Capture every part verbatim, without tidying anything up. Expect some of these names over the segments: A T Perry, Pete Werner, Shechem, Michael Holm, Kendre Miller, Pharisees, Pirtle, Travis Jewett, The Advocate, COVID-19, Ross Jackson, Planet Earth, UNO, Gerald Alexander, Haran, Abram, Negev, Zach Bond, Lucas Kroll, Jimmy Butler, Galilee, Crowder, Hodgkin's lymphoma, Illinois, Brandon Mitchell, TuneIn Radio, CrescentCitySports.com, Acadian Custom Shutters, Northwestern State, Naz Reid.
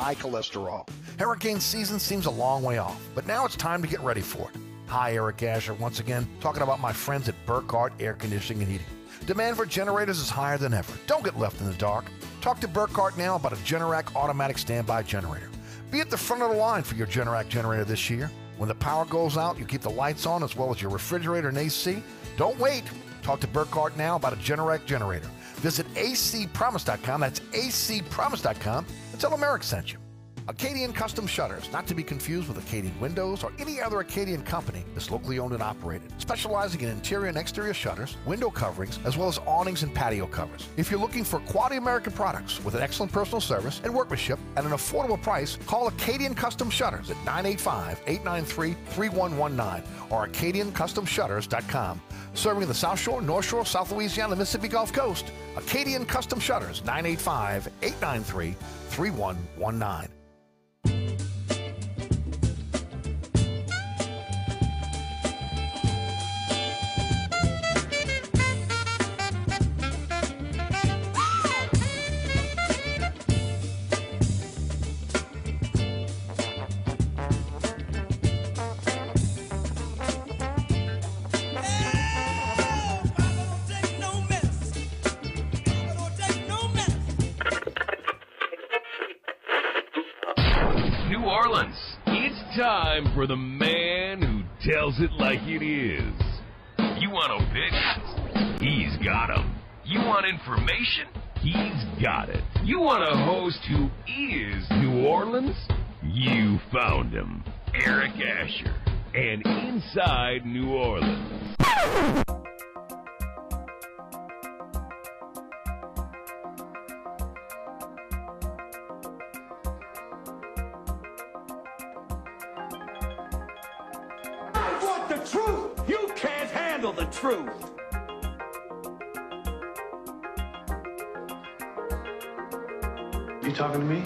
high cholesterol. Hurricane season seems a long way off, but now it's time to get ready for it. Hi, Eric Asher once again, talking about my friends at Burkhardt Air Conditioning and Heating. Demand for generators is higher than ever. Don't get left in the dark. Talk to Burkhardt now about a Generac automatic standby generator. Be at the front of the line for your Generac generator this year. When the power goes out, you keep the lights on as well as your refrigerator and A C. Don't wait. Talk to Burkhardt now about a Generac generator. Visit A C Promise dot com. That's A C Promise dot com and tell them Eric sent you. Acadian Custom Shutters, not to be confused with Acadian Windows or any other Acadian company, is locally owned and operated, specializing in interior and exterior shutters, window coverings, as well as awnings and patio covers. If you're looking for quality American products with an excellent personal service and workmanship at an affordable price, call Acadian Custom Shutters at nine eight five, eight nine three, three one one nine or Acadian Custom Shutters dot com. Serving the South Shore, North Shore, South Louisiana, Mississippi Gulf Coast, Acadian Custom Shutters, nine eight five, eight nine three, three one one nine. For the man who tells it like it is. You want opinions? He's got them. You want information? He's got it. You want a host who is New Orleans? You found him. Eric Asher and Inside New Orleans. Truth. You talking to me?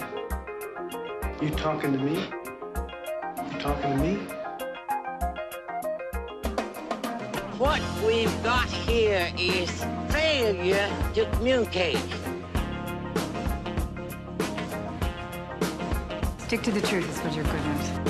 You talking to me? You talking to me? What we've got here is failure to communicate. Stick to the truth is what you're good at.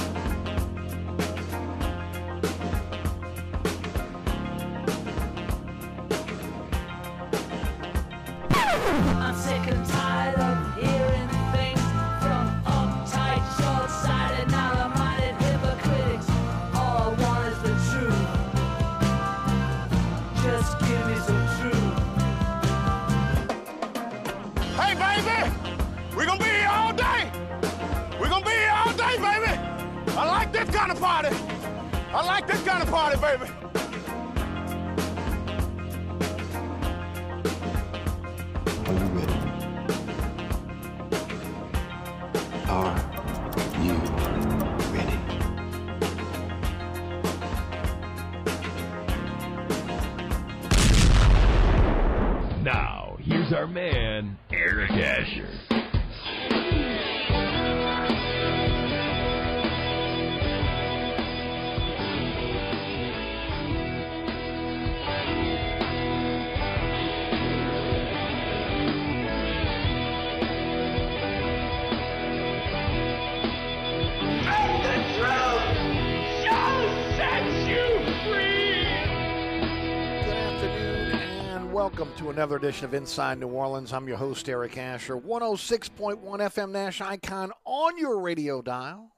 Welcome to another edition of Inside New Orleans. I'm your host, Eric Asher. one oh six point one F M Nash Icon on your radio dial.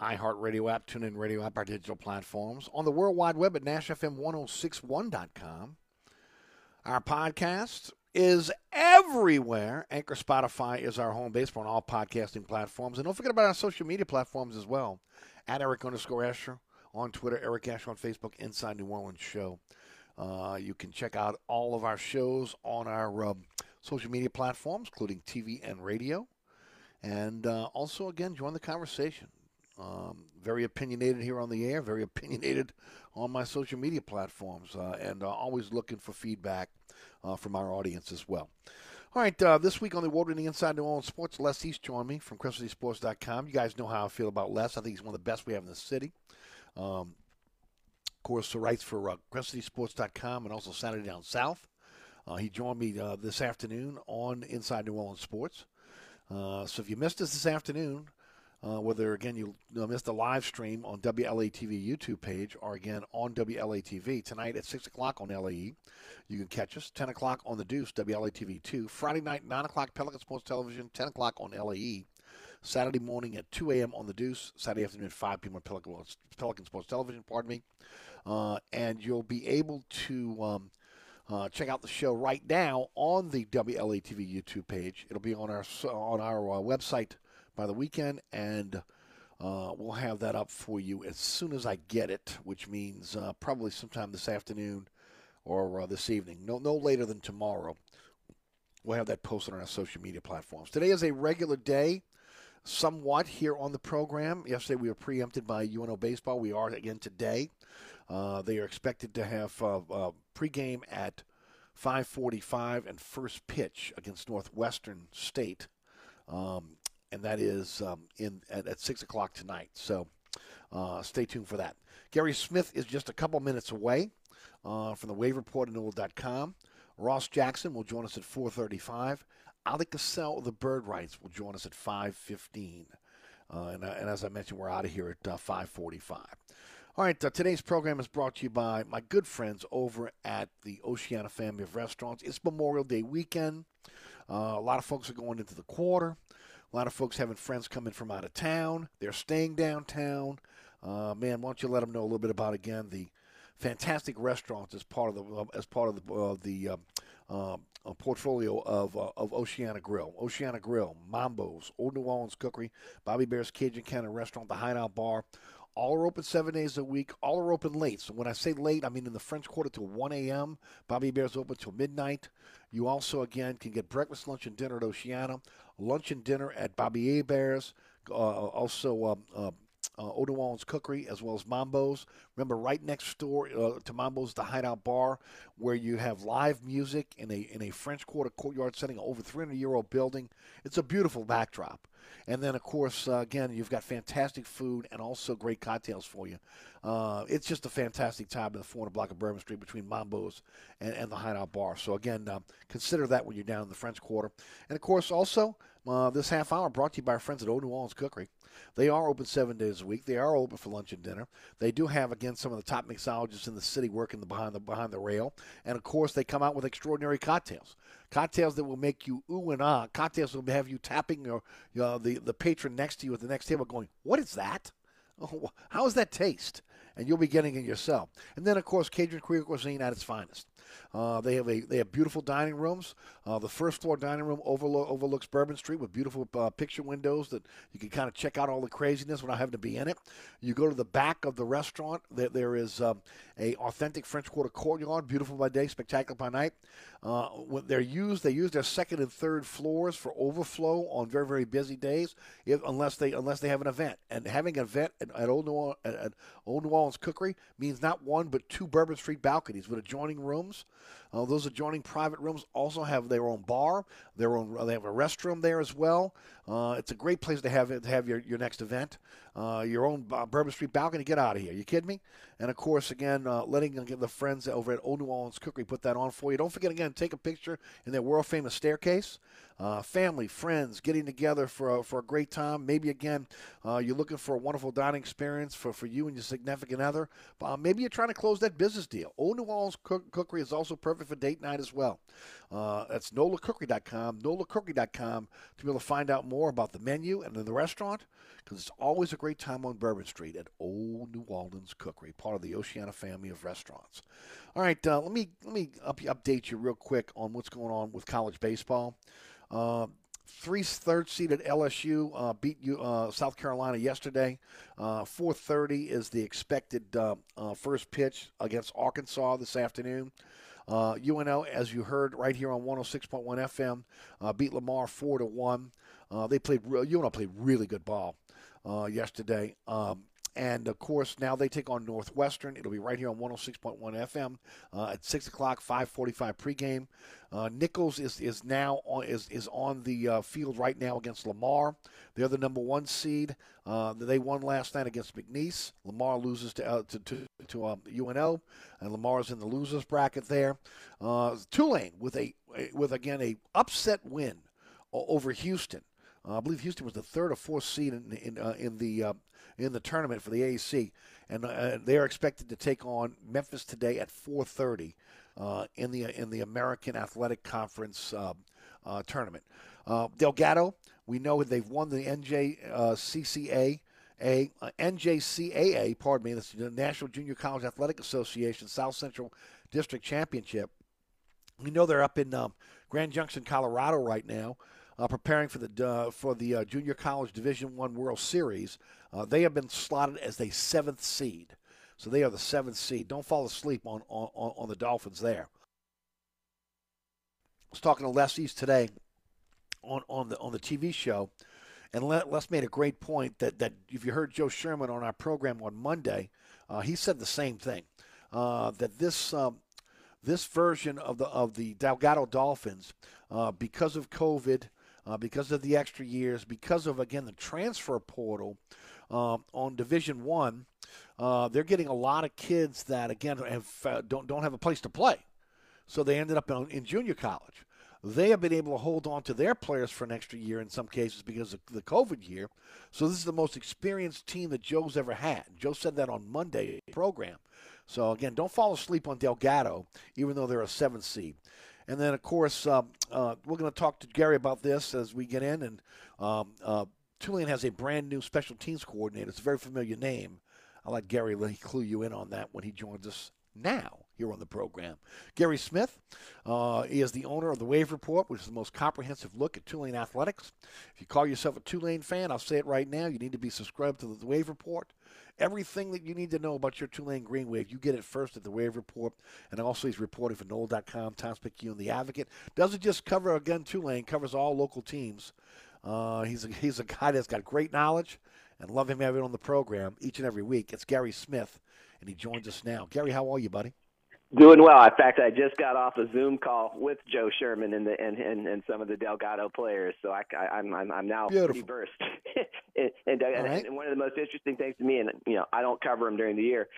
iHeartRadio app, TuneIn Radio app, our digital platforms. On the World Wide Web at Nash F M ten sixty-one dot com. Our podcast is everywhere. Anchor, Spotify is our home base for on all podcasting platforms. And don't forget about our social media platforms as well. At Eric underscore Asher on Twitter, Eric Asher on Facebook, Inside New Orleans Show. Uh, you can check out all of our shows on our uh, social media platforms, including T V and radio. And uh, also, again, join the conversation. Um, very opinionated here on the air, very opinionated on my social media platforms, uh, and uh, always looking for feedback uh, from our audience as well. All right, uh, this week on the World Winning Inside New Orleans Sports, Les East joined me from Crescent City Sports dot com. You guys know how I feel about Les. I think he's one of the best we have in the city. Um course, who writes for uh, Crescent City Sports dot com and also Saturday Down South. Uh, he joined me uh, this afternoon on Inside New Orleans Sports. Uh, so if you missed us this afternoon, uh, whether, again, you missed a live stream on W L A T V YouTube page or, again, on W L A T V, tonight at six o'clock on L A E, you can catch us. ten o'clock on The Deuce, W L A T V two. Friday night, nine o'clock, Pelican Sports Television, ten o'clock on L A E. Saturday morning at two a.m. on The Deuce. Saturday afternoon at five p.m. on Pelican, Pelican Sports Television, pardon me. Uh, and you'll be able to um, uh, check out the show right now on the W L A T V YouTube page. It'll be on our on our uh, website by the weekend, and uh, we'll have that up for you as soon as I get it, which means uh, probably sometime this afternoon or uh, this evening. No, no later than tomorrow. We'll have that posted on our social media platforms. Today is a regular day. Somewhat here on the program. Yesterday we were preempted by U N O baseball. We are again today. Uh, they are expected to have uh, uh, pregame at five forty-five and first pitch against Northwestern State, um, and that is um, in at, at six o'clock tonight. So uh, stay tuned for that. Guerry Smith is just a couple minutes away uh, from the Wave Report at Newell dot com. Ross Jackson will join us at four thirty-five. Ali Cassell of the Bird Rights will join us at five fifteen. Uh, and, uh, and as I mentioned, we're out of here at uh, five forty-five. All right, uh, today's program is brought to you by my good friends over at the Oceana family of restaurants. It's Memorial Day weekend. Uh, a lot of folks are going into the quarter. A lot of folks having friends coming from out of town. They're staying downtown. Uh, man, why don't you let them know a little bit about, again, the fantastic restaurants as part of the uh, as part of the uh, the uh, uh, a portfolio of uh, of Oceana Grill, Oceana Grill, Mambo's, Old New Orleans Cookery, Bobby Hebert's Cajun Cannon Restaurant, The Hideout Bar. All are open seven days a week. All are open late. So when I say late, I mean in the French Quarter till one a.m. Bobby Hebert's open till midnight. You also, again, can get breakfast, lunch, and dinner at Oceana. Lunch and dinner at Bobby Hebert's. Uh, also, um, uh, uh, Old New Orleans Cookery, as well as Mambo's. Remember, right next door uh, to Mambo's, the Hideout Bar, where you have live music in a in a French Quarter courtyard setting, over three hundred year old building. It's a beautiful backdrop. And then, of course, uh, again, you've got fantastic food and also great cocktails for you. Uh, it's just a fantastic time in the four hundred block of Bourbon Street between Mambo's and, and the Hideout Bar. So, again, um, consider that when you're down in the French Quarter. And, of course, also, uh, this half hour brought to you by our friends at Old New Orleans Cookery. They are open seven days a week. They are open for lunch and dinner. They do have, again, some of the top mixologists in the city working the behind the behind the rail. And, of course, they come out with extraordinary cocktails. Cocktails that will make you ooh and ah. Cocktails that will have you tapping your, your, the, the patron next to you at the next table going, what is that? Oh, how does that taste? And you'll be getting it yourself. And then, of course, Cajun Creole Cuisine at its finest. Uh, they have a they have beautiful dining rooms. Uh, the first floor dining room overlo- overlooks Bourbon Street with beautiful uh, picture windows that you can kind of check out all the craziness without having to be in it. You go to the back of the restaurant. There, there is um, a authentic French Quarter courtyard, beautiful by day, spectacular by night. Uh, when they're used, they use their second and third floors for overflow on very very busy days, if, unless they unless they have an event. And having an event at, at Old New Orleans, at, at Old New Orleans Cookery means not one but two Bourbon Street balconies with adjoining rooms. Uh, those adjoining private rooms also have their own bar, their own. They have a restroom there as well. Uh, it's a great place to have to have your, your next event. Uh, your own uh, Bourbon Street balcony. Get out of here. You kidding me? And of course, again, uh, letting uh, the friends over at Old New Orleans Cookery put that on for you. Don't forget again, take a picture in their world famous staircase. Uh, family, friends, getting together for a, for a great time. Maybe again, uh, you're looking for a wonderful dining experience for, for you and your significant other. Uh, maybe you're trying to close that business deal. Old New Orleans cook- Cookery is also perfect for date night as well. Uh, that's N O L A Cookery dot com, N O L A Cookery dot com to be able to find out more about the menu and the restaurant, because it's always a great time on Bourbon Street at Old New Orleans Cookery, part of the Oceana family of restaurants. All right, uh, let me let me up, update you real quick on what's going on with college baseball. Uh, three third seed at L S U uh, beat you, uh, South Carolina yesterday. Uh, four thirty is the expected uh, uh, first pitch against Arkansas this afternoon. Uh, U N O, as you heard right here on one oh six point one F M, uh, beat Lamar four to one. Uh, they played re- U N O played really good ball uh, yesterday. Um, And, of course, now they take on Northwestern. It'll be right here on one oh six point one F M uh, at six o'clock, five forty-five pregame. Uh, Nichols is is now on, is, is on the uh, field right now against Lamar. They're the number one seed. Uh, they won last night against McNeese. Lamar loses to uh, to, to, to um, U N O, and Lamar's in the losers bracket there. Uh, Tulane with, a, with again, a upset win over Houston. Uh, I believe Houston was the third or fourth seed in in, uh, in the uh, in the tournament for the A A C, and uh, they are expected to take on Memphis today at four thirty uh, in the in the American Athletic Conference uh, uh, tournament. Uh, Delgado, we know they've won the N J C C A A, uh, N J C A A, pardon me, that's the National Junior College Athletic Association South Central District Championship. We know they're up in um, Grand Junction, Colorado, right now, uh, preparing for the uh, for the uh, Junior College Division One World Series. Uh, they have been slotted as a seventh seed, so they are the seventh seed. Don't fall asleep on on, on the Dolphins there. I was talking to Les East today on on the on the T V show, and Les made a great point that, that if you heard Joe Sherman on our program on Monday, uh, he said the same thing, uh, that this um, this version of the of the Delgado Dolphins, uh, because of COVID, uh, because of the extra years, because of again the transfer portal um, on Division One, uh, they're getting a lot of kids that again have, uh, don't don't have a place to play, so they ended up in, in junior college. They have been able to hold on to their players for an extra year in some cases because of the COVID year. So this is the most experienced team that Joe's ever had. Joe said that on Monday program. So, again, don't fall asleep on Delgado, even though they're a seventh seed. And then, of course, um, uh, we're going to talk to Guerry about this as we get in. And um, uh, Tulane has a brand-new special teams coordinator. It's a very familiar name. I'll let Guerry clue you in on that when he joins us now here on the program. Guerry Smith uh, is the owner of the Wave Report, which is the most comprehensive look at Tulane athletics. If you call yourself a Tulane fan, I'll say it right now, you need to be subscribed to the Wave Report. Everything that you need to know about your Tulane Green Wave, you get it first at the Wave Report. And also he's reporting for Knoll dot com, Tom's Picayune, and The Advocate. Doesn't just cover, again, Tulane, covers all local teams. Uh, he's, a, he's a guy that's got great knowledge, and love him having on the program each and every week. It's Guerry Smith, and he joins us now. Guerry, how are you, buddy? Doing well. In fact, I just got off a Zoom call with Joe Sherman and the, and, and, and some of the Delgado players, so I, I, I'm I'm I'm now reversed. and, and, right. and one of the most interesting things to me, and you know, I don't cover them during the year.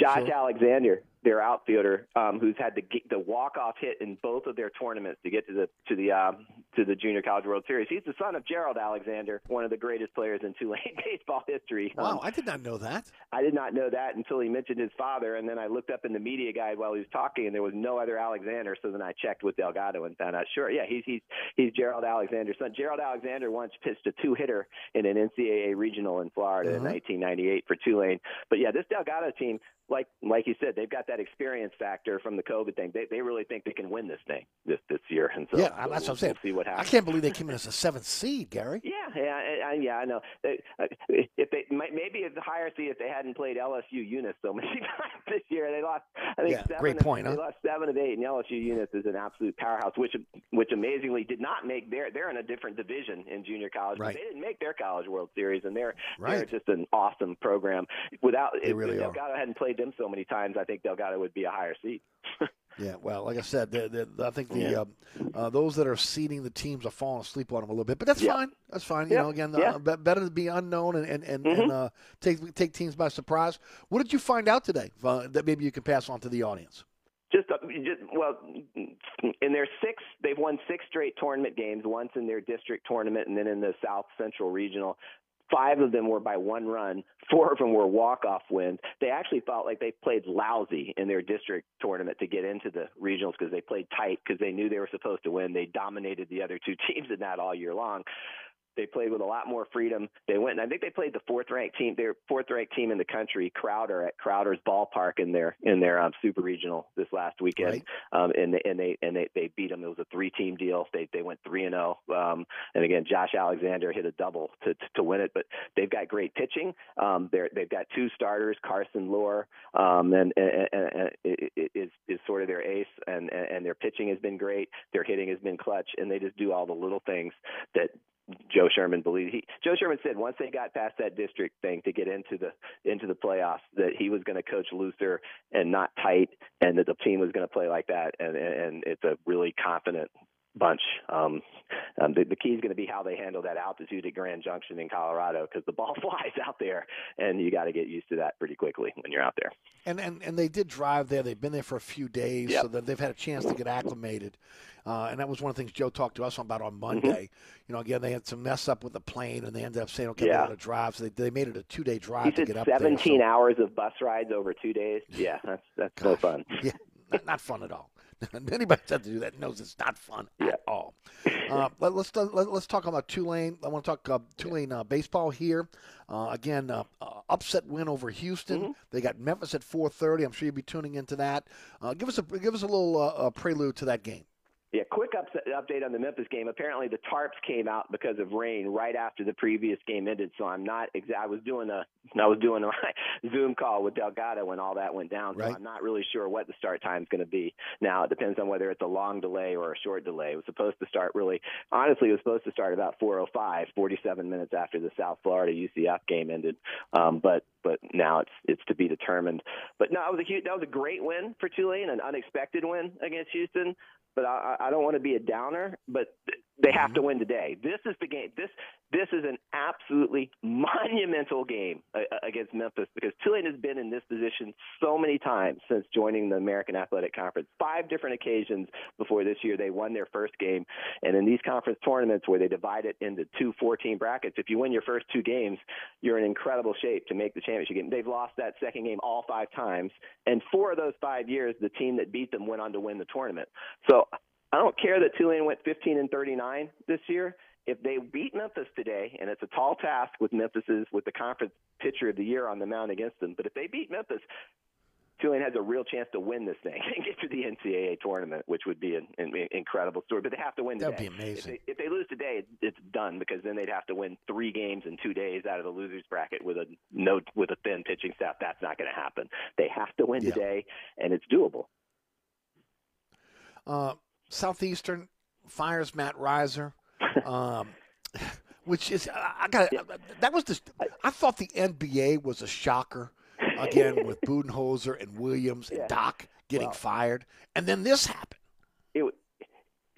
Josh sure. Alexander, their outfielder, um, who's had the the walk-off hit in both of their tournaments to get to the to the um, to the Junior College World Series. He's the son of Gerald Alexander, one of the greatest players in Tulane baseball history. Wow, um, I did not know that. I did not know that until he mentioned his father, and then I looked up in the media guide while he was talking, and there was no other Alexander. So then I checked with Delgado and found out, sure, yeah, he's he's he's Gerald Alexander's son. Gerald Alexander once pitched a two-hitter in an N C A A regional in Florida uh-huh. in nineteen ninety-eight for Tulane. But yeah, this Delgado team, like like you said, they've got that experience factor from the COVID thing. They they really think they can win this thing this this year. And so, yeah, so that's we'll, what I'm saying. We'll see what happens. I can't believe they came in as a seventh seed, Guerry. Yeah, yeah, I, yeah, I know. They, if they maybe it's a higher seed if they hadn't played L S U Eunice so many times this year. They lost. I think yeah, seven great of, point. They huh? lost seven of eight, and L S U Eunice is an absolute powerhouse, which which amazingly did not make their they're in a different division in junior college. Right. But they didn't make their College World Series, and they're right. they're just an awesome program. Without they if, really if Delgado hadn't played them so many times, I think Delgado would be a higher seed. Yeah, well, like I said, they're, they're, I think the yeah. um, uh, those that are seeding the teams are falling asleep on them a little bit, but that's yeah. fine. That's fine. You yeah. know, again, yeah. uh, better to be unknown and and, and, mm-hmm. and uh, take take teams by surprise. What did you find out today uh, that maybe you can pass on to the audience? Just, just well, in their six, they've won six straight tournament games. Once in their district tournament, and then in the South Central Regional. Five of them were by one run. Four of them were walk-off wins. They actually felt like they played lousy in their district tournament to get into the regionals because they played tight because they knew they were supposed to win. They dominated the other two teams in that all year long. They played with a lot more freedom. They went, and I think they played the fourth-ranked team. Their fourth-ranked team in the country, Crowder, at Crowder's ballpark in their in their um, super regional this last weekend, right. um, and and they and they, they beat them. It was a three-team deal. They they went three and zero. Um, and again, Josh Alexander hit a double to to, to win it. But they've got great pitching. Um, they they've got two starters, Carson Lohr, um, and, and, and, and is is sort of their ace, and and their pitching has been great. Their hitting has been clutch, and they just do all the little things that Joe Sherman believed. He, Joe Sherman said once they got past that district thing to get into the into the playoffs that he was going to coach looser and not tight, and that the team was going to play like that. And, and, and it's a really confident bunch. Um, um, the, the key is going to be how they handle that altitude at Grand Junction in Colorado, because the ball flies out there, and you got to get used to that pretty quickly when you're out there. And and, and they did drive there. They've been there for a few days, yep. so that they've had a chance to get acclimated. Uh, and that was one of the things Joe talked to us about on Monday. Mm-hmm. You know, again, they had some mess up with the plane, and they ended up saying, okay, yeah. they got to drive. So they, they made it a two-day drive he to get up there. seventeen so. hours of bus rides over two days. Yeah, that's, that's no fun. Yeah, not, not fun at all. Anybody that has to do that knows it's not fun yeah. at all. Uh, let, let's let, let's talk about Tulane. I want to talk uh, Tulane uh, baseball here. Uh, again, uh, uh, upset win over Houston. Mm-hmm. They got Memphis at four thirty. I'm sure you'll be tuning into that. Uh, give us a give us a little uh, uh, prelude to that game. Yeah, quick upset, update on the Memphis game. Apparently the tarps came out because of rain right after the previous game ended, so I'm not exa- I was doing a I was doing a Zoom call with Delgado when all that went down, so right. I'm not really sure what the start time is going to be. Now it depends on whether it's a long delay or a short delay. It was supposed to start really – honestly, it was supposed to start about four oh five, forty-seven minutes after the South Florida U C F game ended, um, but – but now it's it's to be determined. But no, it was a huge, that was a great win for Tulane, an unexpected win against Houston. But I, I don't want to be a downer, but they have to win today. This is the game. This this is an absolutely monumental game against Memphis, because Tulane has been in this position so many times since joining the American Athletic Conference. Five different occasions before this year they won their first game. And in these conference tournaments where they divide it into two four-team brackets, if you win your first two games, you're in incredible shape to make the championship game. They've lost that second game all five times, and four of those five years, the team that beat them went on to win the tournament. So I don't care that Tulane went fifteen and thirty-nine this year. If they beat Memphis today, and it's a tall task with Memphis's with the conference pitcher of the year on the mound against them, but if they beat Memphis, Tulane has a real chance to win this thing and get to the N C double A tournament, which would be an, an incredible story. But they have to win today. That would be amazing. If they, if they lose today, it's done, because then they'd have to win three games in two days out of the losers bracket with a no with a thin pitching staff. That's not going to happen. They have to win yeah. today, and it's doable. Uh, Southeastern fires Matt Riser, um, which is I got yeah. that was the I thought the N B A was a shocker. Again, with Budenholzer and Williams and yeah. Doc getting well, fired. And then this happened. It,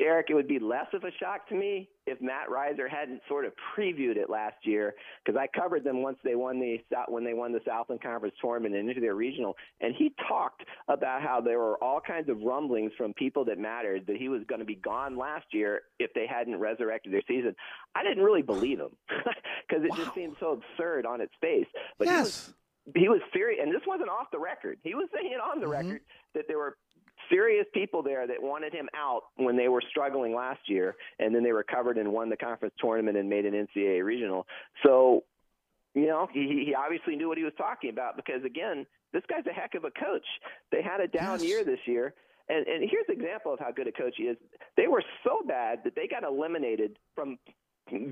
Eric, it would be less of a shock to me if Matt Riser hadn't sort of previewed it last year, because I covered them once they won the when they won the Southland Conference tournament and into their regional, and he talked about how there were all kinds of rumblings from people that mattered that he was going to be gone last year if they hadn't resurrected their season. I didn't really believe him, because it wow. just seemed so absurd on its face. But yes. He was, He was serious, and this wasn't off the record. He was saying it on the mm-hmm. record that there were serious people there that wanted him out when they were struggling last year, and then they recovered and won the conference tournament and made an N C double A regional. So, you know, he, he obviously knew what he was talking about, because, again, this guy's a heck of a coach. They had a down yes. year this year. And, and here's an example of how good a coach he is. They were so bad that they got eliminated from –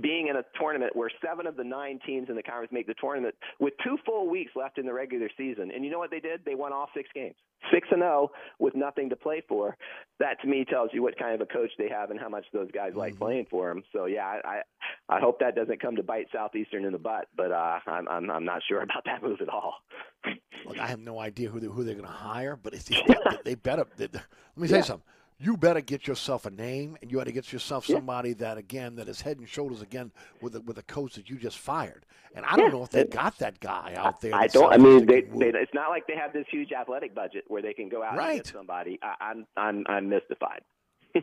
being in a tournament where seven of the nine teams in the conference make the tournament with two full weeks left in the regular season. And you know what they did? They won all six games, six and oh with nothing to play for. That to me tells you what kind of a coach they have and how much those guys like mm-hmm. playing for them. So yeah, I, I, I hope that doesn't come to bite Southeastern in the butt, but uh, I'm, I'm, I'm not sure about that move at all. Look, I have no idea who, they, who they're going to hire, but it's, they, they better, they, let me say yeah. something. You better get yourself a name, and you ought to get yourself somebody yeah. that, again, that is head and shoulders, again, with a, with a coach that you just fired. And I don't yeah. know if they got that guy out there. I don't. I mean, they, they, it's not like they have this huge athletic budget where they can go out right. and get somebody. I, I'm, I'm, I'm mystified. Uh,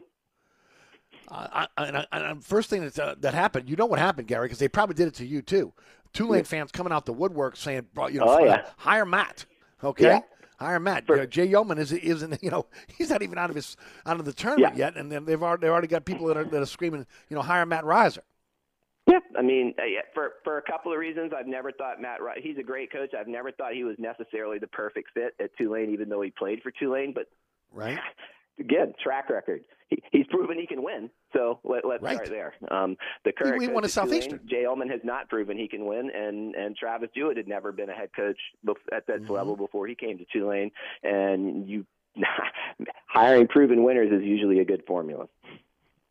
I, and, I, and first thing that, uh, that happened, you know what happened, Guerry, because they probably did it to you, too. Tulane yeah. fans coming out the woodwork saying, you know, oh, yeah. hire Matt, okay? Yeah. Hire Matt. For, you know, Jay Yeoman is isn't you know he's not even out of his out of the tournament yeah. yet, and then they've already, they've already got people that are that are screaming you know hire Matt Riser. Yeah, I mean, for for a couple of reasons, I've never thought Matt Riser. He's a great coach. I've never thought he was necessarily the perfect fit at Tulane, even though he played for Tulane. But right. Again, track record. He, he's proven he can win, so let, let's right. start there. Um, the current we, we coach at Southeastern. Tulane, Jay Ullman, has not proven he can win, and, and Travis Jewett had never been a head coach at that mm-hmm. level before he came to Tulane. And you hiring proven winners is usually a good formula.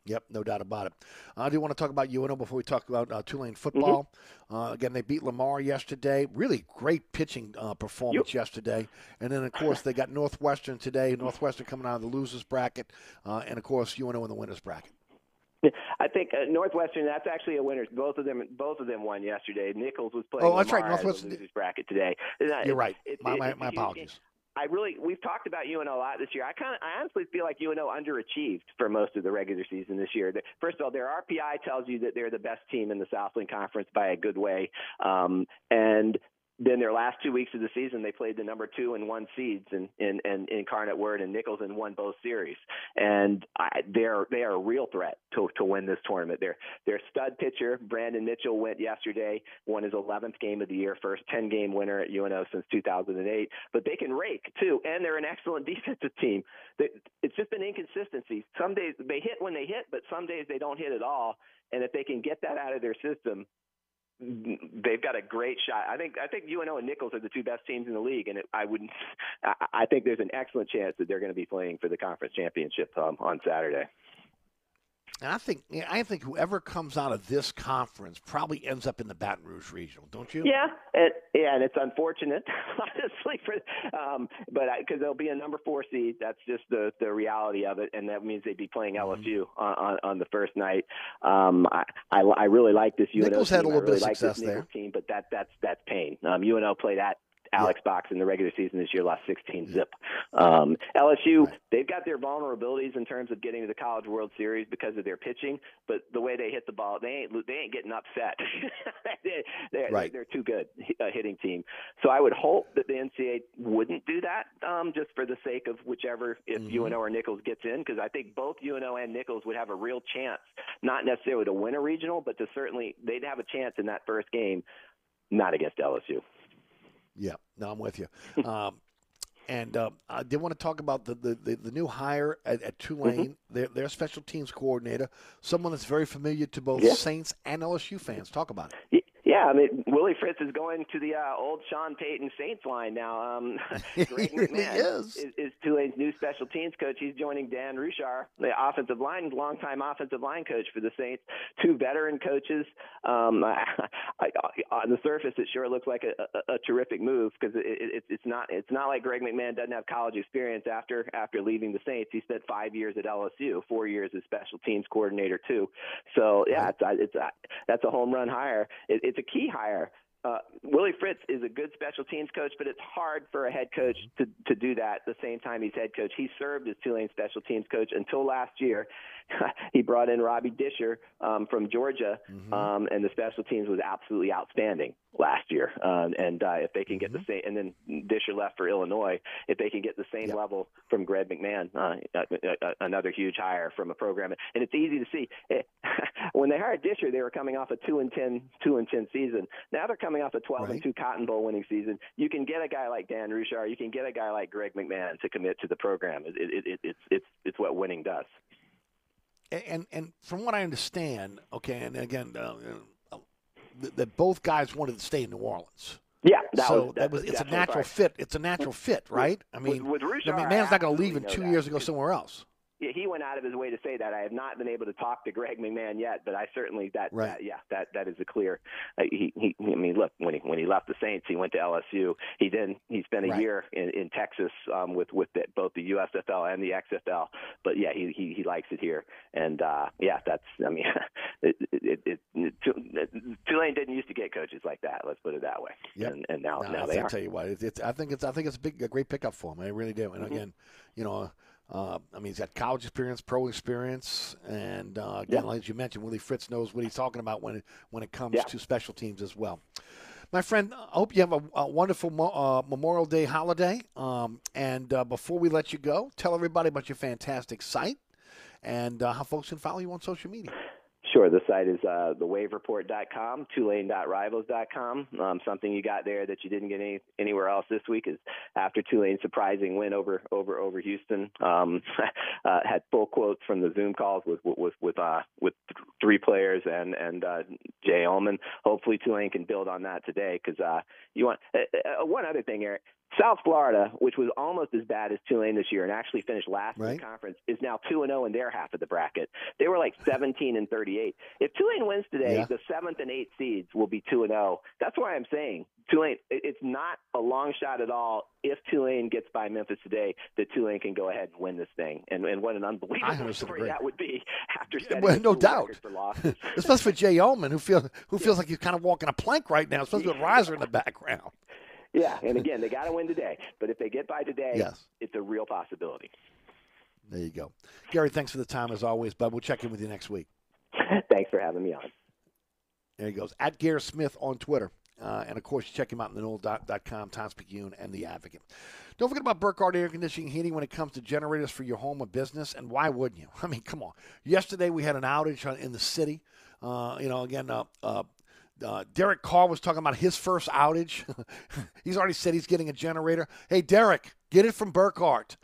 Yep, no doubt about it. I do want to talk about U N O before we talk about uh, Tulane football. Mm-hmm. Uh, again, they beat Lamar yesterday. Really great pitching uh, performance yep. yesterday. And then, of course, they got Northwestern today. Northwestern coming out of the losers bracket. Uh, and, of course, U N O in the winners bracket. I think uh, Northwestern. That's actually a winner. Both of them. Both of them won yesterday. Nichols was playing. Oh, that's Lamar right. Northwestern losers bracket today. You're right. It, my it, my, it, my apologies. I really, we've talked about U N O a lot this year. I kind of, I honestly feel like U N O underachieved for most of the regular season this year. First of all, their R P I tells you that they're the best team in the Southland Conference by a good way, um, and then their last two weeks of the season, they played the number two and one seeds in, in, in Incarnate Word and Nichols and won both series. And I, they're they are a real threat to to win this tournament. Their their stud pitcher Brandon Mitchell went yesterday, won his eleventh game of the year, first ten game winner at U N O since two thousand eight. But they can rake too, and they're an excellent defensive team. They, it's just an inconsistency. Some days they hit when they hit, but some days they don't hit at all. And if they can get that out of their system, they've got a great shot. I think I think U N O and Nichols are the two best teams in the league, and it, I wouldn't. I, I think there's an excellent chance that they're going to be playing for the conference championship um, on Saturday. And I think I think whoever comes out of this conference probably ends up in the Baton Rouge Regional, don't you? Yeah, it, yeah, and it's unfortunate, honestly, for, um, but because they'll be a number four seed. That's just the, the reality of it, and that means they'd be playing L S U mm-hmm. on, on, on the first night. Um, I, I I really like this U N O Nichols team. Had a little I really bit of like success there, team, but that that's that's pain. Um, U N O played at Alex yeah. Box in the regular season this year, lost sixteen zip. Um, L S U, right. They've got their vulnerabilities in terms of getting to the College World Series because of their pitching, but the way they hit the ball, they ain't they ain't getting upset. they're, right. they're too good a hitting team. So I would hope that the N C double A wouldn't do that um, just for the sake of whichever, if mm-hmm. U N O or Nichols gets in, because I think both U N O and Nichols would have a real chance, not necessarily to win a regional, but to certainly they'd have a chance in that first game, not against L S U. Yeah, no, I'm with you. Um, and uh, I did want to talk about the, the, the, the new hire at, at Tulane, mm-hmm. their, their special teams coordinator, someone that's very familiar to both yeah. Saints and L S U fans. Talk about it. Yeah. Yeah, I mean, Willie Fritz is going to the uh, old Sean Payton Saints line now. Um, Greg McMahon is. Is, is Tulane's new special teams coach. He's joining Dan Ruchar, the offensive line, longtime offensive line coach for the Saints. Two veteran coaches. Um, I, I, on the surface, it sure looks like a, a, a terrific move because it, it, it's not it's not like Greg McMahon doesn't have college experience after after leaving the Saints. He spent five years at L S U, four years as special teams coordinator too. So yeah, it's, it's a, that's a home run hire. It, it's It's a key hire. Uh, Willie Fritz is a good special teams coach, but it's hard for a head coach to, to do that the same time he's head coach. He served as Tulane special teams coach until last year. He brought in Robbie Disher um, from Georgia, mm-hmm. um, and the special teams was absolutely outstanding last year. Um, and uh, if they can get mm-hmm. the same, and then Disher left for Illinois, if they can get the same yep. level from Greg McMahon, uh, uh, another huge hire from a program. And it's easy to see. It, when they hired Disher, they were coming off a two and ten season. Now they're coming off a twelve and two right. Cotton Bowl winning season. You can get a guy like Dan Ruchar, you can get a guy like Greg McMahon to commit to the program. It, it, it, it's, it's, it's what winning does. And and from what I understand, okay, and again, uh, uh, that both guys wanted to stay in New Orleans. Yeah, that so was, that was it's a natural part. fit. It's a natural fit, right? I mean, with, with Ruchar, I mean, man's not going to leave in two that. years to go somewhere else. Yeah, he went out of his way to say that. I have not been able to talk to Greg McMahon yet, but I certainly that, right. that yeah that that is a clear. Uh, he, he I mean look when he when he left the Saints, he went to L S U. He then he spent a right. year in, in Texas um, with with the, both the U S F L and the X F L. But yeah, he he, he likes it here, and uh, yeah, that's I mean, it, it, it, it, Tulane didn't used to get coaches like that. Let's put it that way. Yep. and, and now no, now they I'll are. tell you what, it's, it's I think it's I think it's a big a great pickup for him. I really do. And mm-hmm. again, you know. Uh, I mean, he's got college experience, pro experience, and uh, again, yeah. as you mentioned, Willie Fritz knows what he's talking about when it, when it comes yeah. to special teams as well. My friend, I hope you have a, a wonderful mo- uh, Memorial Day holiday. Um, and uh, before we let you go, tell everybody about your fantastic site and uh, how folks can follow you on social media. Sure. The site is uh, the wave report dot com, tulane dot rivals dot com. Um, something you got there that you didn't get any, anywhere else this week is after Tulane's surprising win over over over Houston. Um, uh, had full quotes from the Zoom calls with with with uh, with three players and and uh, Jay Ullman. Hopefully Tulane can build on that today because uh, you want uh, uh, one other thing, Eric. South Florida, which was almost as bad as Tulane this year and actually finished last right. in the conference, is now two and oh in their half of the bracket. They were like seventeen and thirty-eight. If Tulane wins today, yeah. the seventh and eighth seeds will be two and oh. That's why I'm saying Tulane, it's not a long shot at all. If Tulane gets by Memphis today, that Tulane can go ahead and win this thing. And, and what an unbelievable story that would be after setting well, no doubt. For losses. Especially for Jay Ullman, who, feel, who yeah. feels like he's kind of walking a plank right now, especially with Riser in the background. Yeah, and again, they got to win today. But if they get by today, yes. it's a real possibility. There you go. Guerry, thanks for the time as always, bud. We'll check in with you next week. Thanks for having me on. There he goes. At Guerry Smith on Twitter. Uh, and, of course, check him out in the N O L dot com, Tom Speakune, and The Advocate. Don't forget about Burkhardt Air Conditioning Heating when it comes to generators for your home or business. And why wouldn't you? I mean, come on. Yesterday we had an outage on, in the city. Uh, you know, again, uh, uh, uh, Derek Carr was talking about his first outage. He's already said he's getting a generator. Hey, Derek, get it from Burkhardt.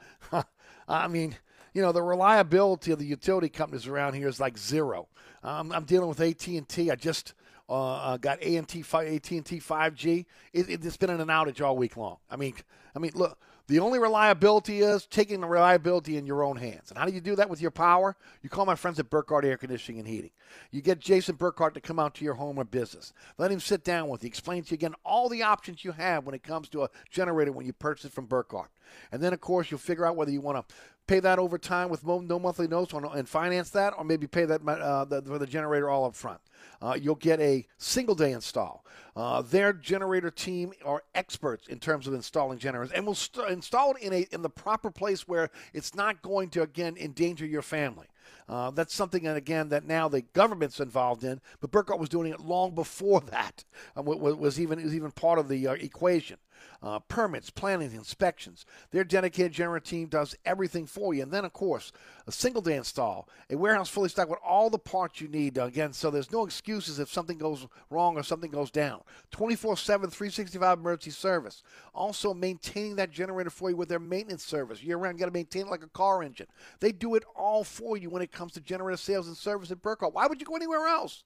I mean, you know, the reliability of the utility companies around here is like zero. Um, I'm dealing with A T and T. I just... Uh, got A T and T five G. It, it, it's been in an outage all week long. I mean, I mean, look, the only reliability is taking the reliability in your own hands. And how do you do that with your power? You call my friends at Burkhardt Air Conditioning and Heating. You get Jason Burkhardt to come out to your home or business. Let him sit down with you. Explain to you again all the options you have when it comes to a generator when you purchase it from Burkhardt. And then, of course, you'll figure out whether you want to pay that over time with no monthly notes and finance that, or maybe pay that uh, the, for the generator all up front. Uh, you'll get a single-day install. Uh, their generator team are experts in terms of installing generators, and will st- install it in a in the proper place where it's not going to, again, endanger your family. Uh, that's something, and again, that now the government's involved in, but Burkhardt was doing it long before that, um, was, was, even, was even part of the uh, equation. Uh, permits, planning, inspections. Their dedicated generator team does everything for you. And then, of course, a single-day install, a warehouse fully stocked with all the parts you need, uh, again, so there's no excuses if something goes wrong or something goes down. twenty-four seven, three sixty-five emergency service. Also maintaining that generator for you with their maintenance service. Year-round, you got to maintain it like a car engine. They do it all for you when it comes to generator sales and service at Burkhardt. Why would you go anywhere else?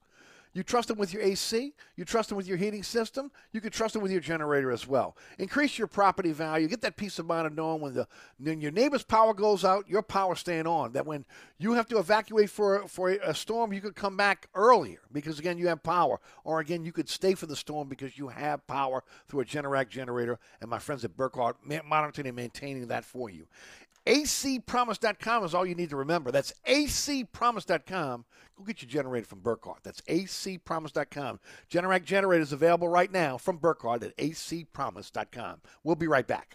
You trust them with your A C. You trust them with your heating system. You can trust them with your generator as well. Increase your property value. Get that peace of mind of knowing when, the, when your neighbor's power goes out, your power's staying on. That when you have to evacuate for, for a storm, you could come back earlier because, again, you have power. Or, again, you could stay for the storm because you have power through a Generac generator. And my friends at Burkhardt monitoring and maintaining that for you. A C Promise dot com is all you need to remember. That's A C Promise dot com. Go get your generator from Burkhardt. That's A C Promise dot com. Generac generators available right now from Burkhardt at A C Promise dot com. We'll be right back.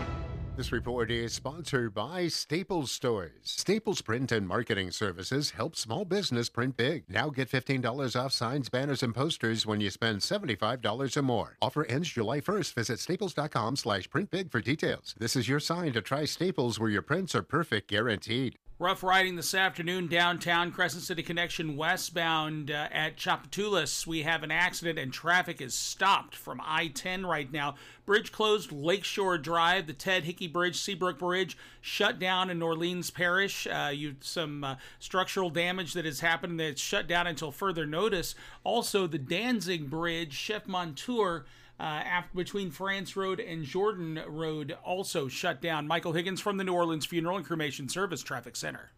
This report is sponsored by Staples Stores. Staples Print and Marketing Services help small business print big. Now get fifteen dollars off signs, banners, and posters when you spend seventy-five dollars or more. Offer ends July first. Visit staples.com slash printbig for details. This is your sign to try Staples, where your prints are perfect, guaranteed. Rough riding this afternoon downtown Crescent City Connection westbound uh, at Chapultepec. We have an accident and traffic is stopped from I ten right now. Bridge closed, Lakeshore Drive, the Ted Hickey Bridge, Seabrook Bridge shut down in Orleans Parish. Uh, you some uh, structural damage that has happened that's shut down until further notice. Also, the Danzig Bridge, Chef Montour. Uh, after, between France Road and Jordan Road also shut down. Michael Higgins from the New Orleans Funeral and Cremation Service Traffic Center.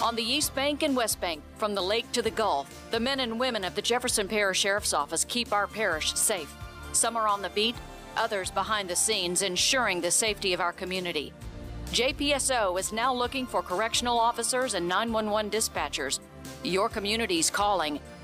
On the East Bank and West Bank, from the lake to the Gulf, the men and women of the Jefferson Parish Sheriff's Office keep our parish safe. Some are on the beat, others behind the scenes, ensuring the safety of our community. J P S O is now looking for correctional officers and nine one one dispatchers. Your community's calling.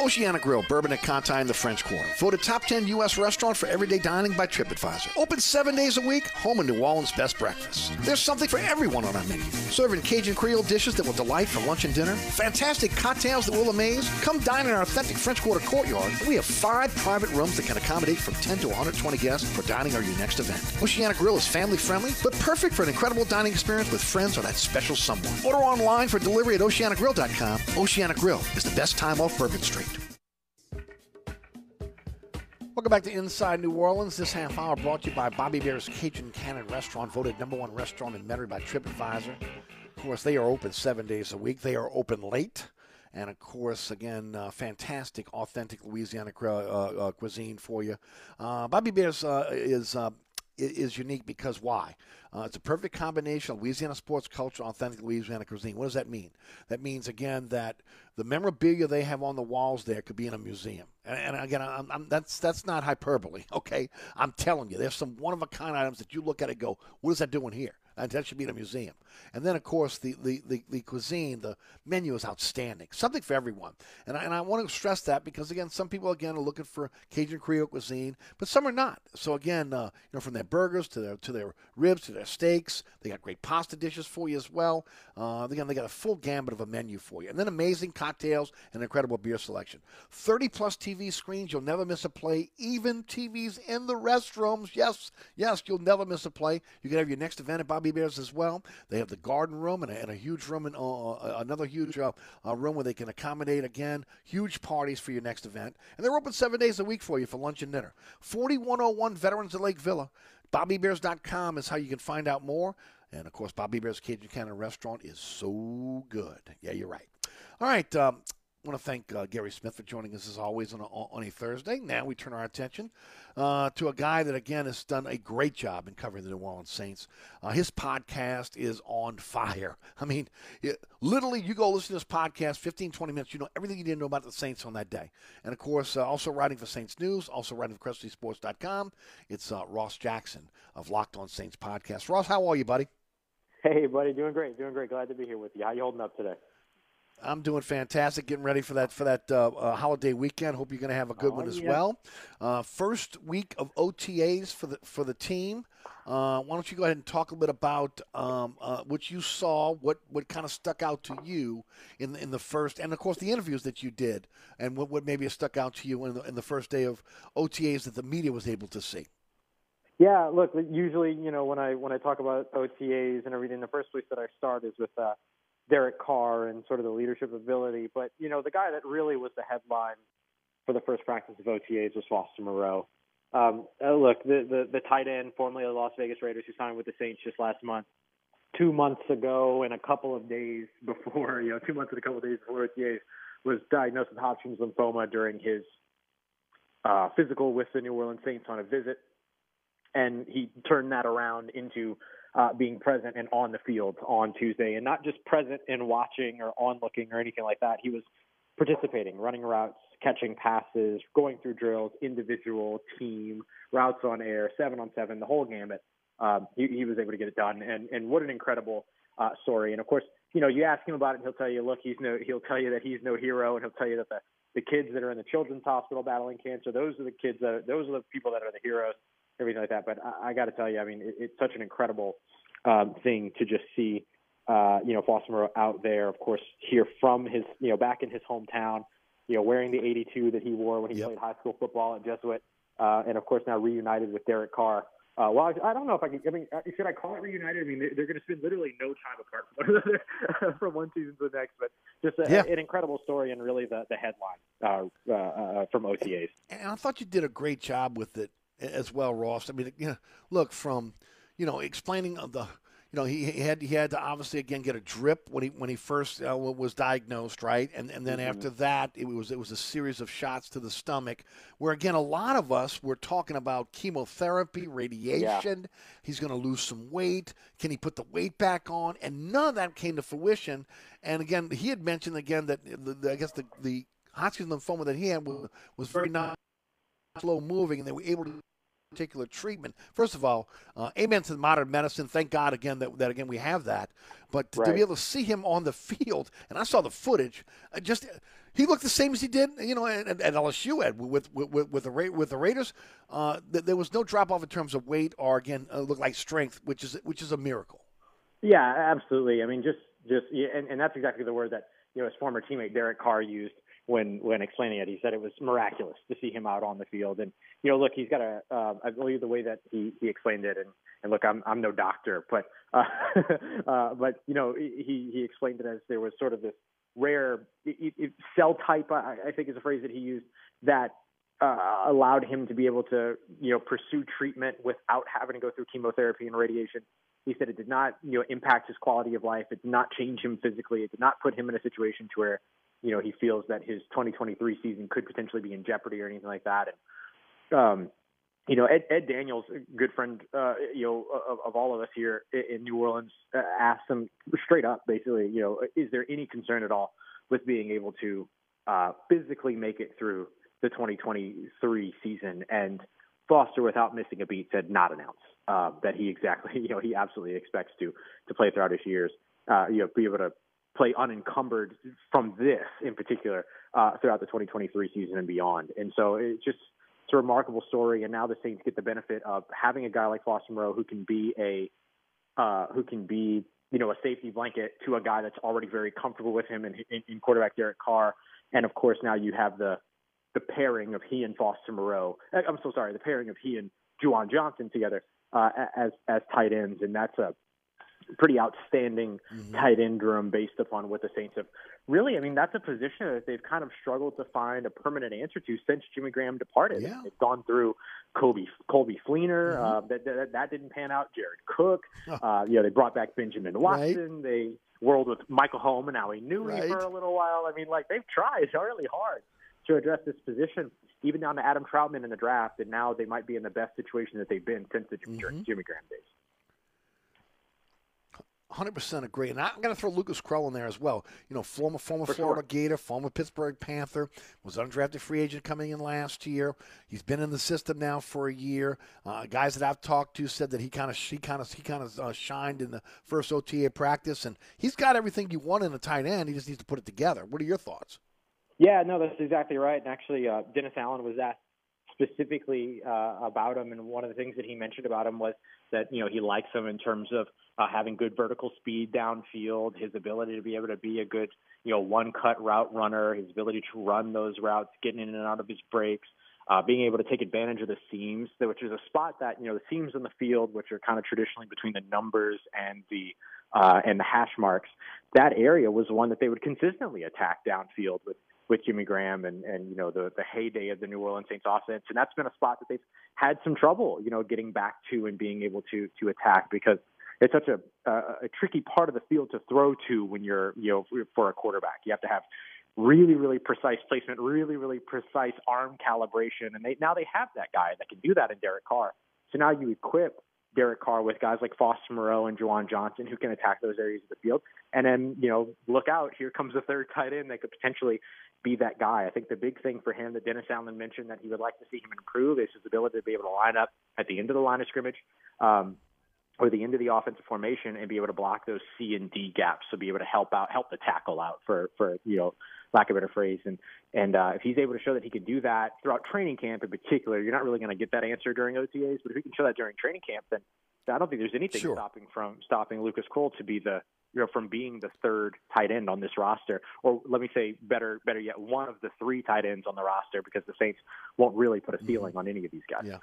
Oceana Grill, Bourbon at Conti in the French Quarter. Voted top ten U S restaurant for everyday dining by TripAdvisor. Open seven days a week, home of New Orleans' best breakfast. There's something for everyone on our menu. Serving Cajun Creole dishes that will delight for lunch and dinner. Fantastic cocktails that will amaze. Come dine in our authentic French Quarter courtyard. We have five private rooms that can accommodate from ten to one hundred twenty guests for dining or your next event. Oceana Grill is family friendly, but perfect for an incredible dining experience with friends or that special someone. Order online for delivery at oceana grill dot com. Oceana Grill is the best time off Bourbon Street. Welcome back to Inside New Orleans. This half hour brought to you by Bobby Hebert's Cajun Cannon Restaurant, voted number one restaurant in Metairie by TripAdvisor. Of course, they are open seven days a week. They are open late. And, of course, again, uh, fantastic, authentic Louisiana uh, uh, cuisine for you. Uh, Bobby Hebert's uh, is... Uh, is unique because why? Uh, it's a perfect combination of Louisiana sports culture, authentic Louisiana cuisine. What does that mean? That means, again, that the memorabilia they have on the walls there could be in a museum. And, and again, I'm, I'm, that's that's not hyperbole, okay? I'm telling you, there's some one-of-a-kind items that you look at and go, what is that doing here? And that should be in a museum. And then, of course, the, the, the, the cuisine, the menu is outstanding. Something for everyone. And I, and I want to stress that because, again, some people, again, are looking for Cajun Creole cuisine, but some are not. So, again, uh, you know, from their burgers to their to their ribs to their steaks, they got great pasta dishes for you as well. Uh, again, they got a full gambit of a menu for you. And then amazing cocktails and incredible beer selection. thirty-plus T V screens. You'll never miss a play. Even T Vs in the restrooms. Yes, yes, you'll never miss a play. You can have your next event at Bobby Hebert's as well. They have the garden room and a, and a huge room and uh, another huge uh, uh, room where they can accommodate, again, huge parties for your next event. And they're open seven days a week for you for lunch and dinner. forty-one oh one Veterans at Lake Villa. Bobby Hebert's dot com is how you can find out more. And, of course, Bobby Hebert's Cajun Cannon Restaurant is so good. Yeah, you're right. All right. Um, I want to thank uh, Guerry Smith for joining us, as always, on a, on a Thursday. Now we turn our attention uh, to a guy that, again, has done a great job in covering the New Orleans Saints. Uh, his podcast is on fire. I mean, it, literally, you go listen to this podcast, fifteen, twenty minutes, you know everything you didn't know about the Saints on that day. And, of course, uh, also writing for Saints News, also writing for Cressy Sports dot com, it's uh, Ross Jackson of Locked On Saints Podcast. Ross, how are you, buddy? Hey, buddy. Doing great. Doing great. Glad to be here with you. How you holding up today? I'm doing fantastic, getting ready for that for that uh, uh, holiday weekend. Hope you're going to have a good oh, one as yeah. well. Uh, first week of O T As for the for the team. Uh, why don't you go ahead and talk a little bit about um, uh, what you saw, what, what kind of stuck out to you in in the first, and of course the interviews that you did, and what what maybe stuck out to you in the, in the first day of O T As that the media was able to see. Yeah, look, usually you know when I when I talk about O T As and everything, the first place that I start is with. Uh, Derek Carr and sort of the leadership ability. But, you know, the guy that really was the headline for the first practice of O T As was Foster Moreau. Um, oh, look, the, the, the tight end, formerly of the Las Vegas Raiders, who signed with the Saints just last month, two months ago and a couple of days before, you know, two months and a couple of days before O T As, was diagnosed with Hodgkin's lymphoma during his uh, physical with the New Orleans Saints on a visit. And he turned that around into – Uh, being present and on the field on Tuesday, and not just present and watching or onlooking or anything like that. He was participating, running routes, catching passes, going through drills, individual, team, routes on air, seven on seven, the whole gamut. Um, he, he was able to get it done, and, and what an incredible uh, story. And, of course, you know, you ask him about it, and he'll tell you, look, he's no, he'll tell you that he's no hero, and he'll tell you that the, the kids that are in the children's hospital battling cancer, those are the kids, that, those are the people that are the heroes, everything like that. But I, I got to tell you, I mean, it, it's such an incredible um, thing to just see, uh, you know, Foster Moreau out there, of course, here from his, you know, back in his hometown, you know, wearing the eighty-two that he wore when he yep. played high school football at Jesuit, uh, and of course now reunited with Derek Carr. Uh, well, I don't know if I can. I mean, should I call it reunited? I mean, they're going to spend literally no time apart from one another from one season to the next. But just a, yeah. an incredible story, and really the the headline uh, uh, uh, from O T As. And I thought you did a great job with it as well, Ross. I mean, you know, look, from you know explaining the, you know, he had he had to obviously again get a drip when he when he first uh, was diagnosed, right? And and then mm-hmm. after that, it was it was a series of shots to the stomach, where again a lot of us were talking about chemotherapy, radiation. Yeah. He's going to lose some weight. Can he put the weight back on? And none of that came to fruition. And again, he had mentioned again that the, the, I guess the the Hodgkin's lymphoma that he had was was very not slow moving, and they were able to. Particular treatment. First of all, uh, amen to the modern medicine. Thank God again that, that again we have that. But right. to be able to see him on the field, and I saw the footage. Uh, just he looked the same as he did, you know, at, at L S U at with with with the with the Raiders. Uh, th- there was no drop off in terms of weight or again uh, look like strength, which is which is a miracle. Yeah, absolutely. I mean, just just yeah, and, and that's exactly the word that you know his former teammate Derek Carr used. When when explaining it, he said it was miraculous to see him out on the field. And, you know, look, he's got a uh, – I believe the way that he, he explained it, and, and look, I'm I'm no doctor, but, uh, uh, but you know, he, he explained it as there was sort of this rare it, it, cell type, I, I think is a phrase that he used, that uh, allowed him to be able to, you know, pursue treatment without having to go through chemotherapy and radiation. He said it did not, you know, impact his quality of life. It did not change him physically. It did not put him in a situation to where – you know, he feels that his twenty twenty-three season could potentially be in jeopardy or anything like that. And, um, you know, Ed, Ed Daniels, a good friend, uh, you know, of, of all of us here in New Orleans, uh, asked him straight up, basically, you know, is there any concern at all with being able to uh, physically make it through the twenty twenty-three season? And Foster, without missing a beat, said not an ounce, uh, that he exactly, you know, he absolutely expects to to play throughout his years, uh, you know, be able to play unencumbered from this in particular uh, throughout the twenty twenty-three season and beyond. And so it's just it's a remarkable story. And now the Saints get the benefit of having a guy like Foster Moreau who can be a uh, who can be, you know, a safety blanket to a guy that's already very comfortable with him in, in, in quarterback Derek Carr. And of course, now you have the the pairing of he and Foster Moreau. I'm so sorry, the pairing of he and Juwan Johnson together uh, as as tight ends. And that's a pretty outstanding mm-hmm. tight end room based upon what the Saints have really, I mean, that's a position that they've kind of struggled to find a permanent answer to since Jimmy Graham departed. Yeah. They've gone through Colby, Colby Fleener. Mm-hmm. Uh, that, that, that didn't pan out. Jared Cook, oh. uh, you know, they brought back Benjamin Watson. Right. They whirled with Michael Holm and Howie Newley right. for a little while. I mean, like they've tried really hard to address this position, even down to Adam Troutman in the draft. And now they might be in the best situation that they've been since the Jimmy, mm-hmm. Jimmy Graham days. one hundred percent agree. And I'm going to throw Lucas Krell in there as well. You know, former, former For Florida sure. Gator, former Pittsburgh Panther, was undrafted free agent coming in last year. He's been in the system now for a year. Uh, guys that I've talked to said that he kind of, she kind of, he kind of uh, shined in the first O T A practice. And he's got everything you want in a tight end. He just needs to put it together. What are your thoughts? Yeah, no, that's exactly right. And actually, uh, Dennis Allen was asked specifically uh, about him, and one of the things that he mentioned about him was that, you know, he likes him in terms of uh, having good vertical speed downfield, his ability to be able to be a good, you know, one-cut route runner, his ability to run those routes, getting in and out of his breaks, uh, being able to take advantage of the seams, which is a spot that, you know, the seams in the field, which are kind of traditionally between the numbers and the uh, and the hash marks, that area was one that they would consistently attack downfield with. with Jimmy Graham and, and you know, the, the heyday of the New Orleans Saints offense. And that's been a spot that they've had some trouble, you know, getting back to and being able to to attack, because it's such a, a, a tricky part of the field to throw to when you're, you know, for a quarterback. You have to have really, really precise placement, really, really precise arm calibration. And they now they have that guy that can do that in Derek Carr. So now you equip Derek Carr with guys like Foster Moreau and Juwan Johnson who can attack those areas of the field. And then, you know, look out, here comes the third tight end that could potentially be that guy. I think the big thing for him that Dennis Allen mentioned that he would like to see him improve is his ability to be able to line up at the end of the line of scrimmage, um, or the end of the offensive formation and be able to block those C and D gaps. So be able to help out, help the tackle out for, for, you know, lack of a better phrase. And, and uh, if he's able to show that he can do that throughout training camp in particular, you're not really going to get that answer during O T As, but if he can show that during training camp, then I don't think there's anything sure. stopping from stopping Lucas Kroll to be the, you know, from being the third tight end on this roster, or let me say better, better yet, one of the three tight ends on the roster, because the Saints won't really put a ceiling mm-hmm. on any of these guys. Yeah.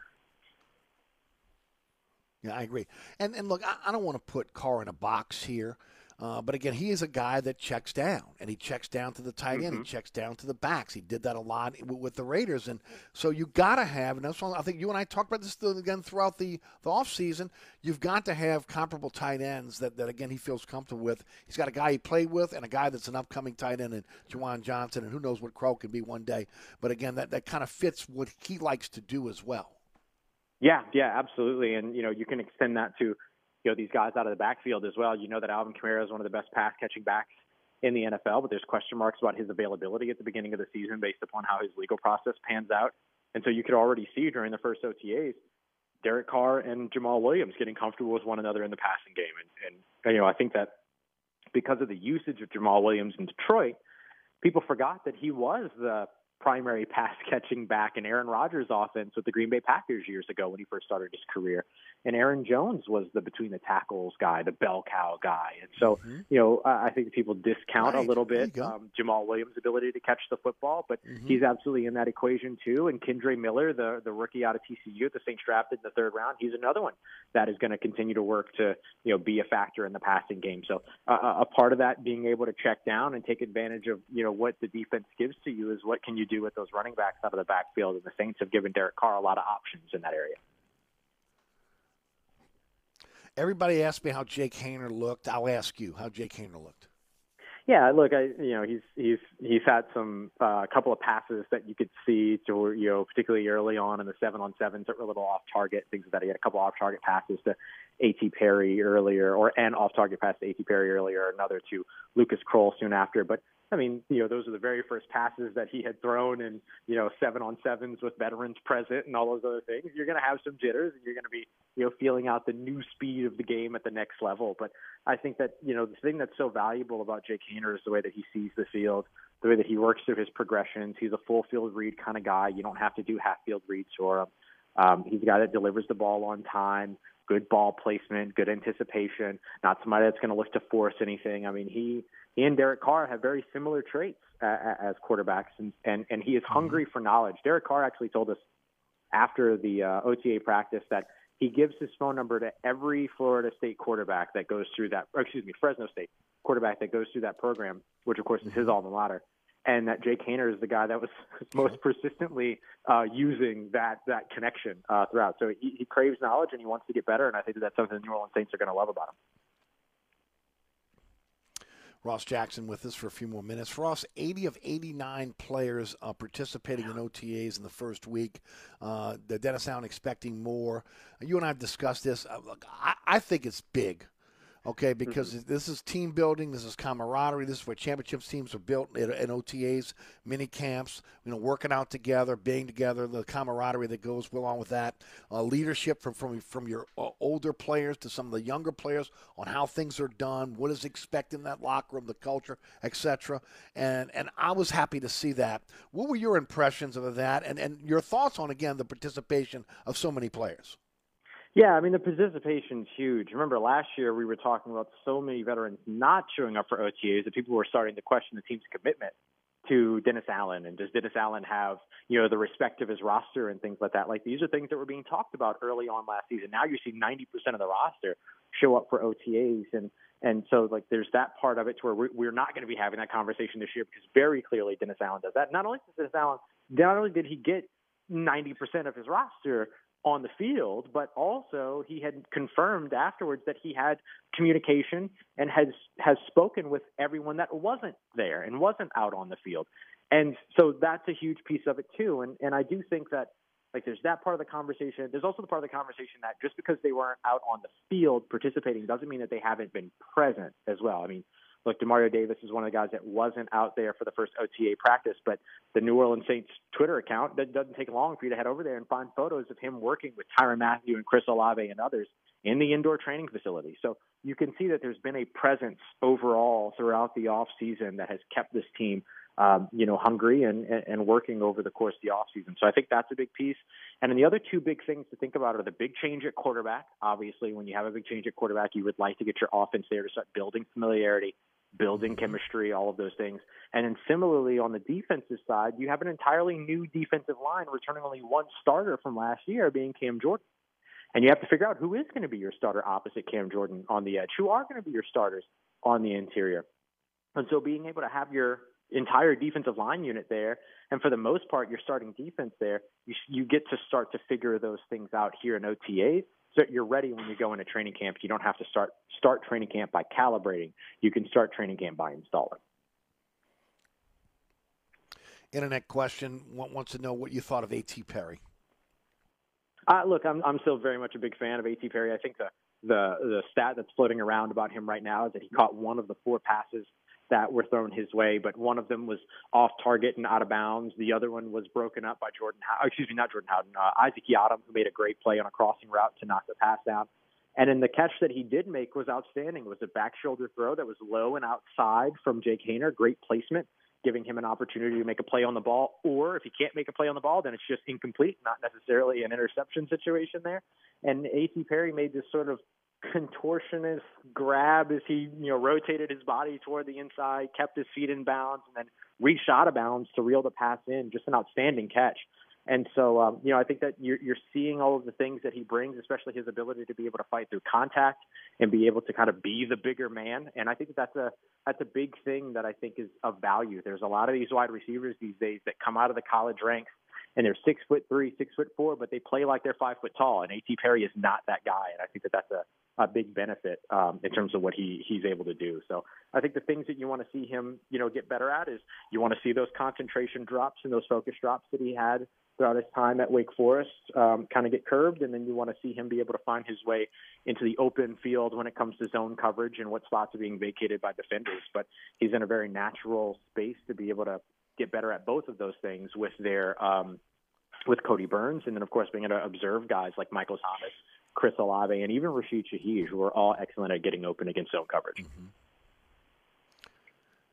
Yeah, I agree. And and look, I, I don't want to put Carr in a box here, uh, but again, he is a guy that checks down, and he checks down to the tight end, mm-hmm. he checks down to the backs. He did that a lot w- with the Raiders, and so you got to have, and that's why I think you and I talked about this again throughout the, the offseason, you've got to have comparable tight ends that, that, again, he feels comfortable with. He's got a guy he played with and a guy that's an upcoming tight end in Juwan Johnson, and who knows what Crow can be one day. But again, that, that kind of fits what he likes to do as well. Yeah, yeah, absolutely. And, you know, you can extend that to, you know, these guys out of the backfield as well. You know that Alvin Kamara is one of the best pass-catching backs in the N F L, but there's question marks about his availability at the beginning of the season based upon how his legal process pans out. And so you could already see during the first O T As, Derek Carr and Jamal Williams getting comfortable with one another in the passing game. And, and you know, I think that because of the usage of Jamal Williams in Detroit, people forgot that he was the primary pass-catching back in Aaron Rodgers' offense with the Green Bay Packers years ago when he first started his career. And Aaron Jones was the between-the-tackles guy, the bell cow guy. And so, mm-hmm. you know, uh, I think people discount right. a little bit um, Jamal Williams' ability to catch the football, but mm-hmm. he's absolutely in that equation too. And Kendre Miller, the, the rookie out of T C U, the Saints drafted in the third round, he's another one that is going to continue to work to, you know, be a factor in the passing game. So uh, a part of that being able to check down and take advantage of, you know, what the defense gives to you is what can you do with those running backs out of the backfield, and the Saints have given Derek Carr a lot of options in that area. Everybody asked me how Jake Hayner looked. I'll ask you how Jake Hayner looked. Yeah, look, I, you know, he's he's he's had some uh, couple of passes that you could see to, you know, particularly early on in the seven on sevens that were a little off target, things like that. He had a couple off target passes to A T Perry earlier, or an off target pass to A T Perry earlier, another to Lucas Kroll soon after, but. I mean, you know, those are the very first passes that he had thrown in, you know, seven on sevens with veterans present and all those other things. You're going to have some jitters and you're going to be, you know, feeling out the new speed of the game at the next level. But I think that, you know, the thing that's so valuable about Jake Hayner is the way that he sees the field, the way that he works through his progressions. He's a full field read kind of guy. You don't have to do half field reads for him. Um, he's a guy that delivers the ball on time, good ball placement, good anticipation, not somebody that's going to look to force anything. I mean, he... He and Derek Carr have very similar traits uh, as quarterbacks, and, and, and he is hungry for knowledge. Derek Carr actually told us after the uh, O T A practice that he gives his phone number to every Florida State quarterback that goes through that, or excuse me, Fresno State quarterback that goes through that program, which, of course, is his alma mater, and that Jake Hayner is the guy that was most persistently uh, using that that connection uh, throughout. So he, he craves knowledge, and he wants to get better, and I think that's something the New Orleans Saints are going to love about him. Ross Jackson with us for a few more minutes. Ross, eighty of eighty-nine players uh, participating yeah. in O T As in the first week. Uh, the Dennis Allen expecting more. You and I have discussed this. Uh, look, I, I think it's big, okay, because mm-hmm. this is team building. This is camaraderie. This is where championships teams are built in, in O T As, mini camps, you know, working out together, being together, the camaraderie that goes along with that, uh, leadership from, from, from your uh, older players to some of the younger players on how things are done, what is expected in that locker room, the culture, et cetera. And and I was happy to see that. What were your impressions of that and, and your thoughts on, again, the participation of so many players? Yeah, I mean, the participation's huge. Remember last year we were talking about so many veterans not showing up for O T As that people were starting to question the team's commitment to Dennis Allen and does Dennis Allen have, you know, the respect of his roster and things like that. Like, these are things that were being talked about early on last season. Now you see ninety percent of the roster show up for O T As, and and so, like, there's that part of it to where we're not going to be having that conversation this year because very clearly Dennis Allen does that. Not only does Dennis Allen, not only did he get ninety percent of his roster on the field, but also he had confirmed afterwards that he had communication and has has spoken with everyone that wasn't there and wasn't out on the field. And so that's a huge piece of it too. And and I do think that, like, there's that part of the conversation. There's also the part of the conversation that just because they weren't out on the field participating doesn't mean that they haven't been present as well. I mean, look, Demario Davis is one of the guys that wasn't out there for the first O T A practice, but the New Orleans Saints Twitter account, that doesn't take long for you to head over there and find photos of him working with Tyrann Mathieu and Chris Olave and others in the indoor training facility. So you can see that there's been a presence overall throughout the off season that has kept this team, um, you know, hungry and, and working over the course of the off season. So I think that's a big piece. And then the other two big things to think about are the big change at quarterback. Obviously, when you have a big change at quarterback, you would like to get your offense there to start building familiarity, building chemistry, all of those things. And then similarly, on the defensive side, you have an entirely new defensive line returning only one starter from last year, being Cam Jordan. And you have to figure out who is going to be your starter opposite Cam Jordan on the edge, who are going to be your starters on the interior. And so being able to have your entire defensive line unit there, and for the most part, your starting defense there, you, you get to start to figure those things out here in O T As. So you're ready when you go into training camp. You don't have to start start training camp by calibrating. You can start training camp by installing. Internet question wants to know what you thought of A T. Perry. Uh, look, I'm I'm still very much a big fan of A T. Perry. I think the, the the stat that's floating around about him right now is that he caught one of the four passes that were thrown his way, but one of them was off target and out of bounds. The other one was broken up by Jordan, excuse me, not Jordan Howden, uh, Isaac Yiadom, who made a great play on a crossing route to knock the pass down. And then the catch that he did make was outstanding. It was a back shoulder throw that was low and outside from Jake Haener. Great placement, giving him an opportunity to make a play on the ball. Or if he can't make a play on the ball, then it's just incomplete, not necessarily an interception situation there. And A C. Perry made this sort of contortionist grab as he, you know, rotated his body toward the inside, kept his feet in bounds, and then reached out of bounds to reel the pass in. Just an outstanding catch. And so, um, you know, I think that you're, you're seeing all of the things that he brings, especially his ability to be able to fight through contact and be able to kind of be the bigger man. And I think that that's a that's a big thing that I think is of value. There's a lot of these wide receivers these days that come out of the college ranks, and they're six foot three, six foot four, but they play like they're five foot tall. And A T. Perry is not that guy. And I think that that's a a big benefit um, in terms of what he, he's able to do. So I think the things that you want to see him, you know, get better at is you want to see those concentration drops and those focus drops that he had throughout his time at Wake Forest um, kind of get curbed. And then you want to see him be able to find his way into the open field when it comes to zone coverage and what spots are being vacated by defenders. But he's in a very natural space to be able to get better at both of those things with their, um, with Cody Burns. And then of course, being able to observe guys like Michael Thomas, Chris Olave, and even Rashid Shaheed, who are all excellent at getting open against zone coverage. Mm-hmm.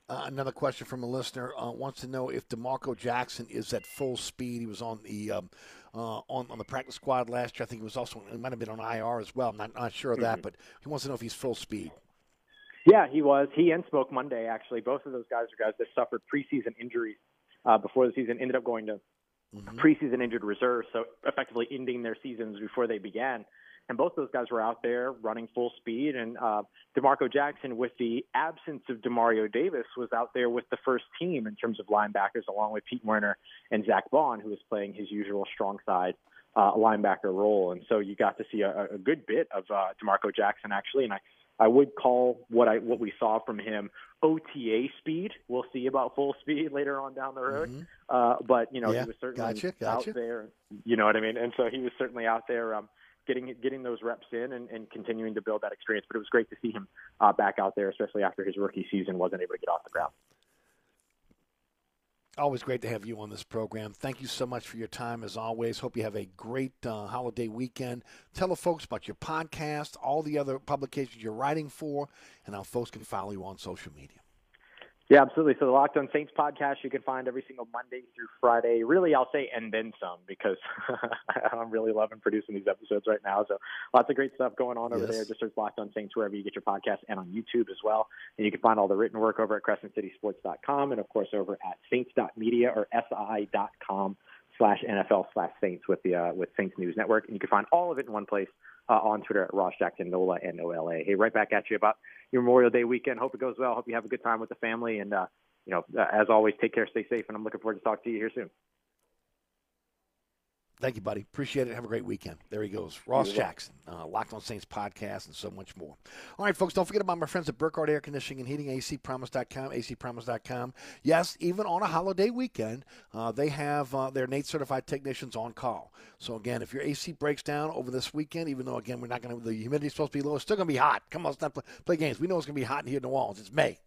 Uh, another question from a listener uh, wants to know if DeMarco Jackson is at full speed. He was on the um, uh, on on the practice squad last year. I think he was also he might have been on I R as well. I'm not, not sure of that, mm-hmm. but he wants to know if he's full speed. Yeah, he was. He and Spoke Monday actually. Both of those guys are guys that suffered preseason injuries uh, before the season. Ended up going to mm-hmm. preseason injured reserve, so effectively ending their seasons before they began. And both those guys were out there running full speed. And uh, DeMarco Jackson, with the absence of Demario Davis, was out there with the first team in terms of linebackers, along with Pete Werner and Zach Bond, who was playing his usual strong side uh, linebacker role. And so you got to see a, a good bit of uh, DeMarco Jackson, actually. And I, I would call what I what we saw from him O T A speed. We'll see about full speed later on down the road. Mm-hmm. uh, but, you know, yeah. he was certainly gotcha, gotcha. out there. You know what I mean? And so he was certainly out there um, – getting getting those reps in and, and continuing to build that experience. But it was great to see him uh, back out there, especially after his rookie season wasn't able to get off the ground. Always great to have you on this program. Thank you so much for your time, as always. Hope you have a great uh, holiday weekend. Tell the folks about your podcast, all the other publications you're writing for, and how folks can follow you on social media. Yeah, absolutely. So the Locked On Saints podcast, you can find every single Monday through Friday. Really, I'll say and then some, because I'm really loving producing these episodes right now. So lots of great stuff going on over yes. there. Just search Locked On Saints wherever you get your podcast, and on YouTube as well. And you can find all the written work over at Crescent City Sports dot com and, of course, over at saints dot media or si.com slash NFL slash Saints with, the, uh, with Saints News Network. And you can find all of it in one place uh, on Twitter at Ross Jackson, N O L A, and N O L A. Hey, right back at you about your Memorial Day weekend. Hope it goes well. Hope you have a good time with the family. And, uh, you know, as always, take care, stay safe, and I'm looking forward to talking to you here soon. Thank you, buddy. Appreciate it. Have a great weekend. There he goes. Ross Jackson, uh, Locked On Saints podcast, and so much more. All right, folks, don't forget about my friends at Burkhardt Air Conditioning and Heating, A C Promise dot com, A C Promise dot com. Yes, even on a holiday weekend, uh, they have uh, their N A T E-certified technicians on call. So, again, if your A C breaks down over this weekend, even though, again, we're not going to, the humidity is supposed to be low, it's still going to be hot. Come on, let's not play, play games. We know it's going to be hot in here in New Orleans. It's May.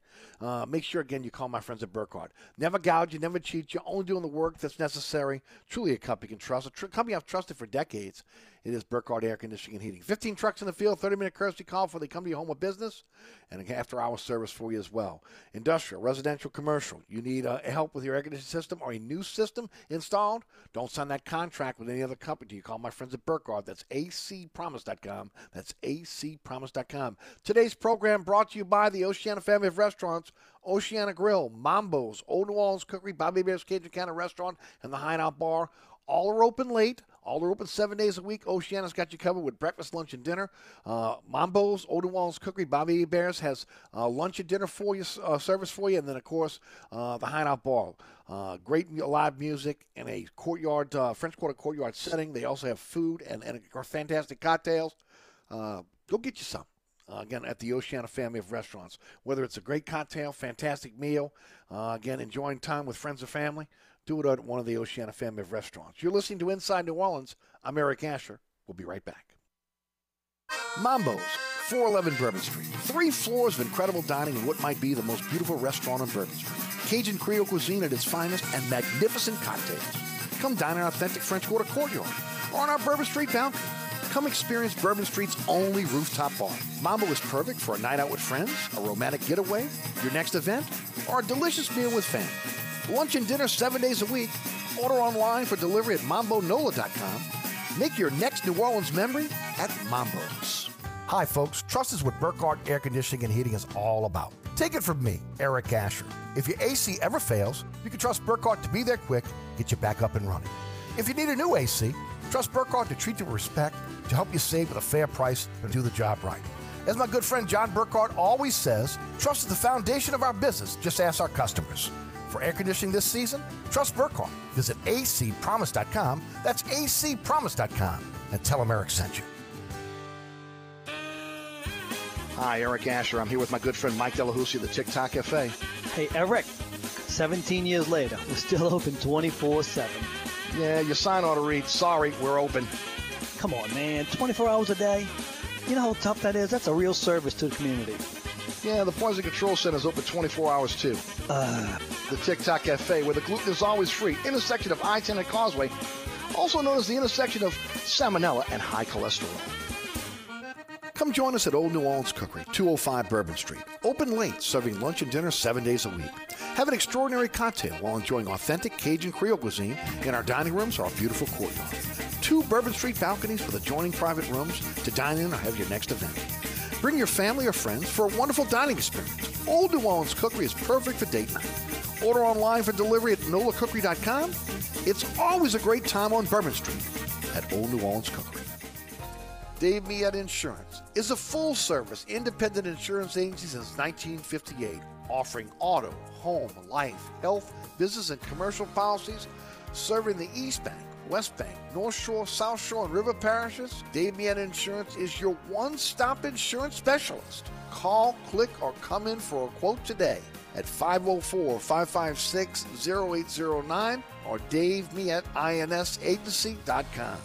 Uh, make sure, again, you call my friends at Burkhardt. Never gouge you, never cheat you, only doing the work that's necessary. Truly a company you can trust, a tr- company I've trusted for decades, It is Burkhardt Air Conditioning and Heating. fifteen trucks in the field, thirty-minute courtesy call before they come to your home or business, and an after-hour service for you as well. Industrial, residential, commercial. You need uh, help with your air conditioning system or a new system installed? Don't sign that contract with any other company. You call my friends at Burkhardt. That's A C Promise dot com. That's A C Promise dot com. Today's program brought to you by the Oceana family of restaurants, Oceana Grill, Mambo's, Old New Orleans Cookery, Bobby Hebert's Cajun Cannon Restaurant, and The Hideout Bar. All are open late. All are open seven days a week. Oceana's got you covered with breakfast, lunch, and dinner. Uh, Mambo's, Old New Orleans Cookery, Bobby Hebert's has uh, lunch and dinner for you, uh, service for you, and then, of course, uh, the Hideout Bar. Uh, great live music in a courtyard, uh, French Quarter courtyard setting. They also have food and, and fantastic cocktails. Uh, go get you some. Uh, again, at the Oceana family of restaurants. Whether it's a great cocktail, fantastic meal, uh, again, enjoying time with friends or family, do it at one of the Oceana family of restaurants. You're listening to Inside New Orleans. I'm Eric Asher. We'll be right back. Mambo's, four eleven Bourbon Street. Three floors of incredible dining in what might be the most beautiful restaurant on Bourbon Street. Cajun Creole cuisine at its finest and magnificent cocktails. Come dine in our authentic French Quarter courtyard or on our Bourbon Street balcony. Come experience Bourbon Street's only rooftop bar. Mambo is perfect for a night out with friends, a romantic getaway, your next event, or a delicious meal with family. Lunch and dinner seven days a week. Order online for delivery at mambo nola dot com. Make your next New Orleans memory at Mambo's. Hi, folks. Trust is what Burkhardt Air Conditioning and Heating is all about. Take it from me, Eric Asher. If your A C ever fails, you can trust Burkhardt to be there quick, get you back up and running. If you need a new A C, trust Burkhardt to treat you with respect, to help you save at a fair price and do the job right. As my good friend John Burkhardt always says, trust is the foundation of our business. Just ask our customers. For air conditioning this season, trust Burkhardt. Visit A C Promise dot com. That's A C Promise dot com. And tell them Eric sent you. Hi, Eric Asher. I'm here with my good friend Mike Delahousie of the TikTok Cafe. Hey, Eric. seventeen years later, we're still open twenty-four seven. Yeah, your sign ought to read, sorry, we're open. Come on, man, twenty-four hours a day? You know how tough that is? That's a real service to the community. Yeah, the Poison Control Center is open twenty-four hours, too. Uh, the TikTok Cafe, where the gluten is always free, intersection of I ten and Causeway, also known as the intersection of salmonella and high cholesterol. Come join us at Old New Orleans Cookery, two oh five Bourbon Street. Open late, serving lunch and dinner seven days a week. Have an extraordinary cocktail while enjoying authentic Cajun Creole cuisine in our dining rooms or our beautiful courtyard. Two Bourbon Street balconies with adjoining private rooms to dine in or have your next event. Bring your family or friends for a wonderful dining experience. Old New Orleans Cookery is perfect for date night. Order online for delivery at nola cookery dot com. It's always a great time on Bourbon Street at Old New Orleans Cookery. Dave Miette Insurance is a full-service independent insurance agency since nineteen fifty-eight, offering auto, home, life, health, business, and commercial policies, serving the East Bank, West Bank, North Shore, South Shore, and River Parishes. Dave Miette Insurance is your one-stop insurance specialist. Call, click, or come in for a quote today at five oh four, five five six, oh eight oh nine or dave miette ins agency dot com.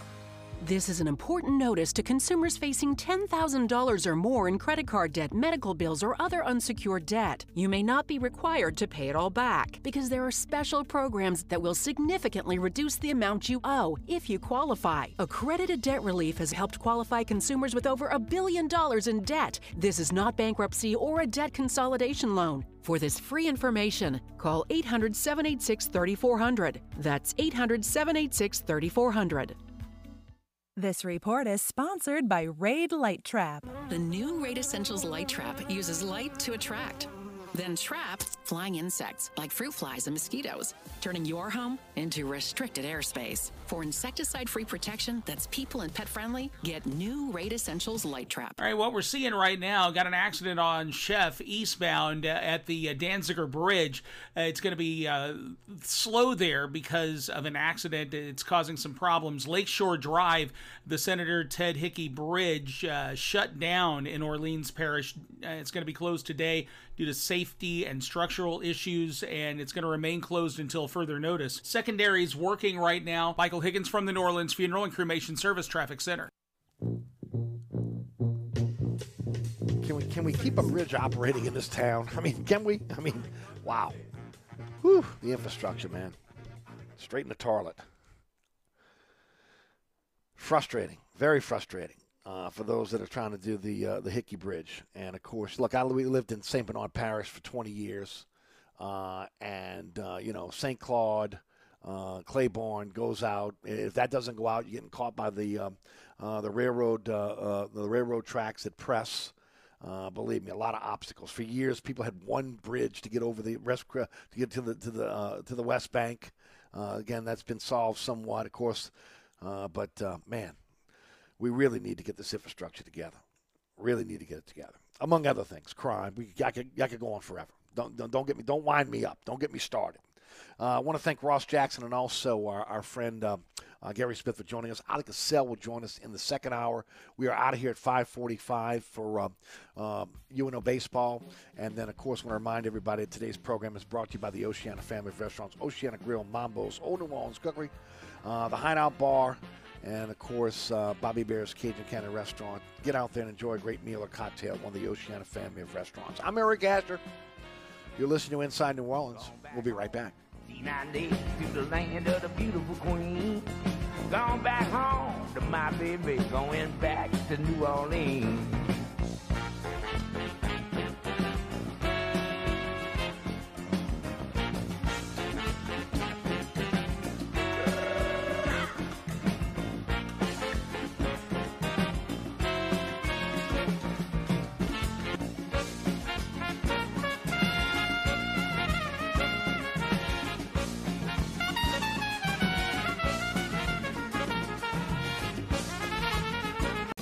This is an important notice to consumers facing ten thousand dollars or more in credit card debt, medical bills, or other unsecured debt. You may not be required to pay it all back because there are special programs that will significantly reduce the amount you owe if you qualify. Accredited Debt Relief has helped qualify consumers with over a billion dollars in debt. This is not bankruptcy or a debt consolidation loan. For this free information, call eight hundred, seven eight six, three four zero zero. That's eight hundred, seven eight six, three four zero zero. This report is sponsored by Raid Light Trap. The new Raid Essentials Light Trap uses light to attract, then trap flying insects like fruit flies and mosquitoes, turning your home into restricted airspace. For insecticide-free protection that's people and pet-friendly, get new Raid Essentials Light Trap. All right, what we're seeing right now, got an accident on Chef eastbound uh, at the uh, Danziger Bridge. Uh, it's going to be uh, slow there because of an accident. It's causing some problems. Lakeshore Drive, the Senator Ted Hickey Bridge, uh, shut down in Orleans Parish. Uh, it's going to be closed today due to safety and structural issues, and it's going to remain closed until further notice. Secondary's working right now. Michael Higgins from the New Orleans Funeral and Cremation Service Traffic Center. Can we can we keep a bridge operating in this town? I mean, can we? I mean, wow. Whew, the infrastructure, man. Straight in the toilet. frustrating, very frustrating uh, for those that are trying to do the uh, the Hickey Bridge. And, of course, look, I lived in Saint Bernard Parish for twenty years. Uh, and, uh, you know, Saint Claude, uh, Claiborne goes out. If that doesn't go out, you're getting caught by the um, uh, the railroad uh, uh, the railroad tracks that press. Uh, believe me, a lot of obstacles. For years, people had one bridge to get over the rest, to get to the to the uh, to the West Bank. Uh, again, that's been solved somewhat, of course. Uh, but uh, man, we really need to get this infrastructure together. Really need to get it together, among other things. Crime. We I could I could go on forever. Don't don't, don't get me. Don't wind me up. Don't get me started. Uh, I want to thank Ross Jackson and also our, our friend uh, uh, Guerry Smith for joining us. Ali Cassell will join us in the second hour. We are out of here at five forty-five for uh, uh, U N O Baseball. And then, of course, I want to remind everybody that today's program is brought to you by the Oceana family of restaurants, Oceana Grill, Mambo's, Old New Orleans Cookery, uh, The Hideout Bar, and, of course, uh, Bobby Hebert's Cajun Cannon Restaurant. Get out there and enjoy a great meal or cocktail at one of the Oceana family of restaurants. I'm Eric Asher. You're listening to Inside New Orleans. We'll be right back. Nine days to the land of the beautiful queen. Gone back home to my baby. Going back to New Orleans.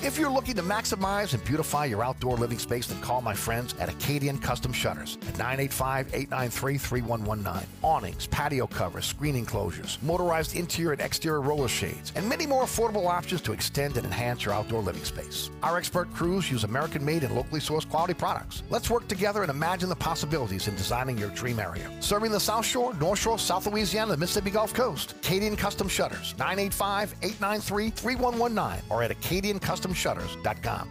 If you're looking to maximize and beautify your outdoor living space, then call my friends at Acadian Custom Shutters at nine eight five, eight nine three, three one one nine. Awnings, patio covers, screen enclosures, motorized interior and exterior roller shades, and many more affordable options to extend and enhance your outdoor living space. Our expert crews use American-made and locally sourced quality products. Let's work together and imagine the possibilities in designing your dream area. Serving the South Shore, North Shore, South Louisiana, the Mississippi Gulf Coast. Acadian Custom Shutters, nine eight five, eight nine three, three one one nine, or at Acadian Custom Shutters. Shutters dot com.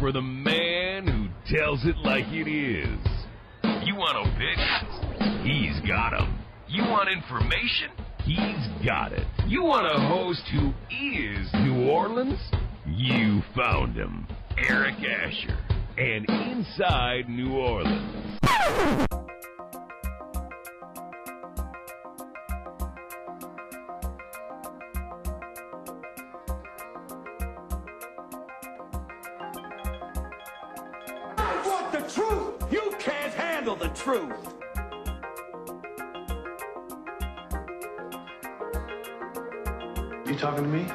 For the man who tells it like it is. You want opinions? He's got them. You want information? He's got it. You want a host who is New Orleans? You found him. Eric Asher and Inside New Orleans. Truth. You talking to me?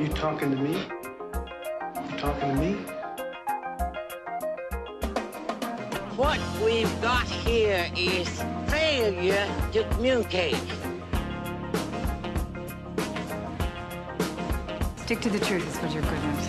You talking to me? You talking to me? What we've got here is failure to communicate. Stick to the truth is what you're good at.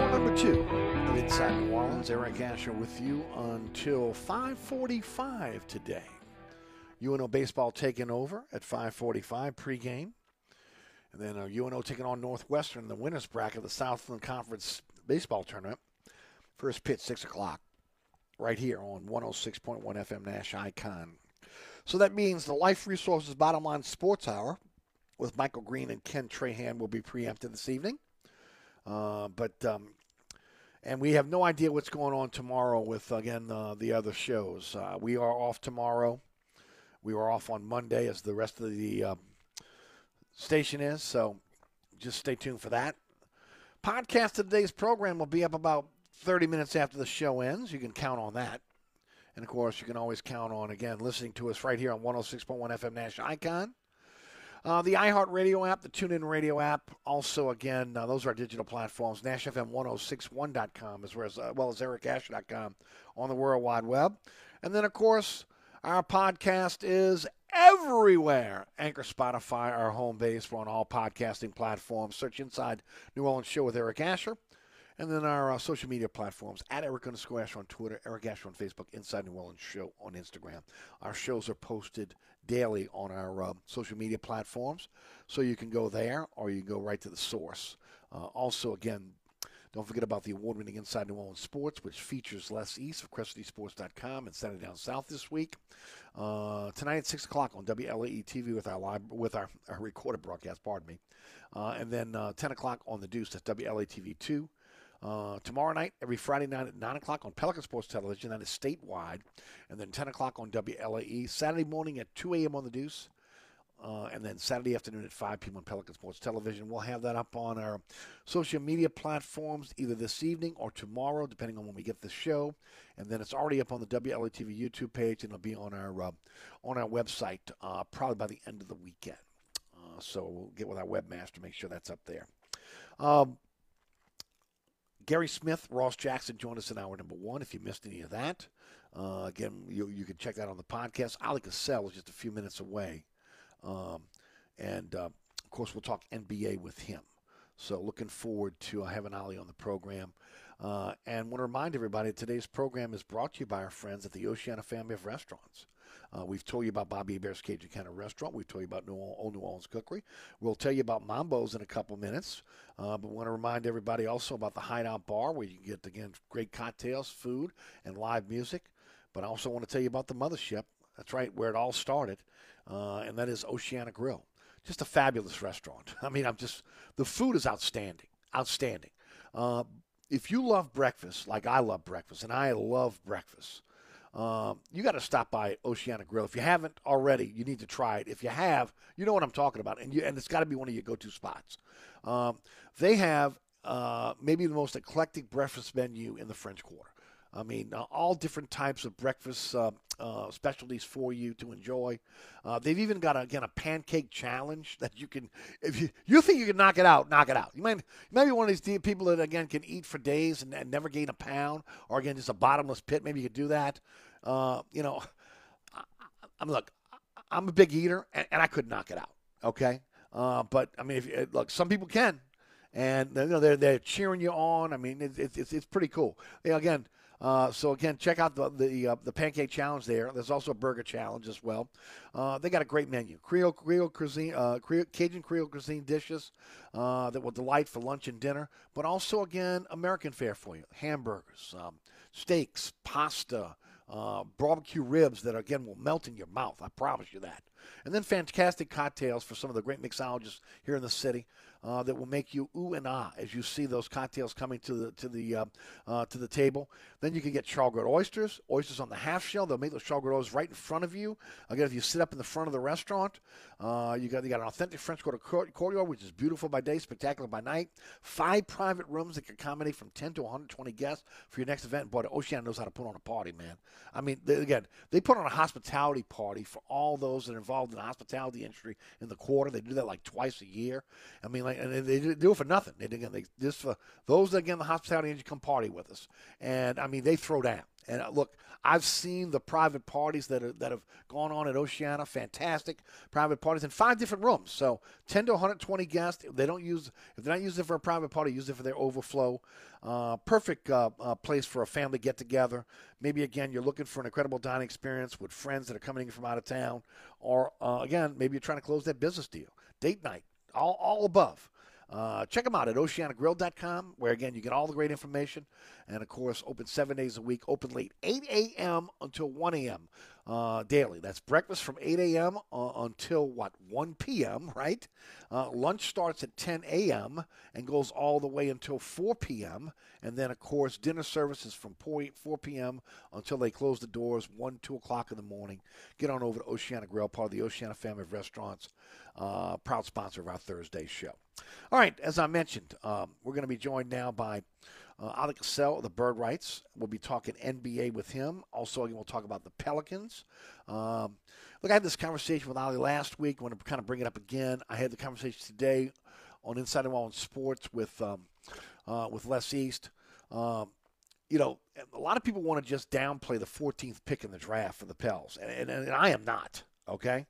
Hour number two of Inside New Orleans. Eric Asher with you until five forty-five today. U N O baseball taking over at five forty-five pregame. And then uh, U N O taking on Northwestern in the winner's bracket of the Southland Conference baseball tournament. First pitch, six o'clock, right here on one oh six point one F M Nash Icon. So that means the Life Resources Bottom Line Sports Hour with Michael Green and Ken Trahan will be preempted this evening. Uh, but um, and we have no idea what's going on tomorrow with, again, uh, the other shows. Uh, we are off tomorrow. We are off on Monday as the rest of the uh, station is. So just stay tuned for that. Podcast of today's program will be up about thirty minutes after the show ends. You can count on that. And, of course, you can always count on, again, listening to us right here on one oh six point one F M Nash Icon. Uh, the iHeartRadio app, the TuneIn Radio app. Also, again, uh, those are our digital platforms. Nash F M ten sixty-one dot com as well as, uh, well as Eric Asher dot com on the World Wide Web. And then, of course, our podcast is everywhere. Anchor, Spotify, our home base. We're on all podcasting platforms. Search Inside New Orleans Show with Eric Asher. And then our uh, social media platforms, at Eric underscore Asher on Twitter, Eric Asher on Facebook, Inside New Orleans Show on Instagram. Our shows are posted daily on our uh, social media platforms, so you can go there or you can go right to the source. Uh, also, again, don't forget about the award-winning Inside New Orleans Sports, which features Les East of Cressity Sports dot com and Saturday Down South this week. Uh, tonight at six o'clock on W L A T V with our live, with our, our recorded broadcast, pardon me. Uh, and then uh, ten o'clock on The Deuce, that's W L A T V two. Uh, tomorrow night, every Friday night at nine o'clock on Pelican Sports Television. That is statewide. And then ten o'clock on W L A E. Saturday morning at two a.m. on The Deuce. Uh, and then Saturday afternoon at five p.m. on Pelican Sports Television. We'll have that up on our social media platforms either this evening or tomorrow, depending on when we get the show. And then it's already up on the W L A T V YouTube page, and it'll be on our, uh, on our website uh, probably by the end of the weekend. Uh, so we'll get with our webmaster, make sure that's up there. Um, Guerry Smith, Ross Jackson joined us in hour number one. If you missed any of that, uh, again, you, you can check that on the podcast. Ali Cassell is just a few minutes away. Um, and, uh, of course, we'll talk N B A with him. So looking forward to uh, having Ali on the program. Uh, and want to remind everybody, today's program is brought to you by our friends at the Oceana family of restaurants. Uh, we've told you about Bobby Hebert's Cajun Cannon Restaurant. We've told you about New Orleans, Old New Orleans Cookery. We'll tell you about Mambo's in a couple minutes. Uh, but want to remind everybody also about the Hideout Bar, where you can get, again, great cocktails, food, and live music. But I also want to tell you about the Mothership. That's right, where it all started, uh, and that is Oceana Grill. Just a fabulous restaurant. I mean, I'm just the food is outstanding, outstanding. Uh, if you love breakfast, like I love breakfast, and I love breakfast, Um, you got to stop by Oceana Grill. If you haven't already, you need to try it. If you have, you know what I'm talking about, and you, and it's got to be one of your go-to spots. Um, they have uh, maybe the most eclectic breakfast menu in the French Quarter. I mean, uh, all different types of breakfast uh, uh, specialties for you to enjoy. Uh, they've even got, a, again, a pancake challenge that you can, if you, you think you can knock it out, knock it out. You might, you might be one of these de- people that, again, can eat for days and, and never gain a pound, or, again, just a bottomless pit. Maybe you could do that. Uh, you know, I, I'm, look, I'm a big eater, and, and I could knock it out, okay? Uh, but, I mean, if, look, some people can, and you know, they're, they're cheering you on. I mean, it, it, it's, it's pretty cool. You know, again, Uh, so, again, check out the the, uh, the pancake challenge there. There's also a burger challenge as well. Uh, they got a great menu. Creole, Creole cuisine, uh, Creole, Cajun Creole cuisine dishes uh, that will delight for lunch and dinner, but also, again, American fare for you. Hamburgers, um, steaks, pasta, uh, barbecue ribs that, again, will melt in your mouth. I promise you that. And then fantastic cocktails for some of the great mixologists here in the city uh, that will make you ooh and ah as you see those cocktails coming to the to the uh, uh, to the table. Then you can get charred oysters, oysters on the half shell. They'll make those charred oysters right in front of you. Again, if you sit up in the front of the restaurant, uh, you got you got an authentic French Quarter courtyard, which is beautiful by day, spectacular by night. Five private rooms that can accommodate from ten to one hundred twenty guests for your next event. Boy, the Oceana knows how to put on a party, man. I mean, they, again, they put on a hospitality party for all those that are involved. involved in the hospitality industry in the quarter. They do that like twice a year. I mean, like, and they do it for nothing. They, again, they just for those that, again, the hospitality industry come party with us. And I mean, they throw down. And look, I've seen the private parties that are, that have gone on at Oceana. Fantastic private parties in five different rooms. So ten to one hundred twenty guests. They don't use if they're not using it for a private party, use it for their overflow. Uh, perfect uh, uh, place for a family get together. Maybe again you're looking for an incredible dining experience with friends that are coming in from out of town, or uh, again maybe you're trying to close that business deal. Date night, all all above. Uh, check them out at oceana grill dot com, where, again, you get all the great information. And, of course, open seven days a week, open late, eight a.m. until one a.m. Uh, daily. That's breakfast from eight a.m. Uh, until, what, one p.m., right? Uh, lunch starts at ten a.m. and goes all the way until four p.m. And then, of course, dinner service is from four p.m. until they close the doors, one, two o'clock in the morning. Get on over to Oceana Grill, part of the Oceana family of restaurants, uh, proud sponsor of our Thursday show. All right, as I mentioned, um, we're going to be joined now by uh, Alec Cassell of the Bird Rights. We'll be talking N B A with him. Also, again, we'll talk about the Pelicans. Um, look, I had this conversation with Ollie last week. I want to kind of bring it up again. I had the conversation today on Inside New Orleans Sports with um, uh, with Les East. Um, you know, a lot of people want to just downplay the fourteenth pick in the draft for the Pels, and, and, and I am not, okay?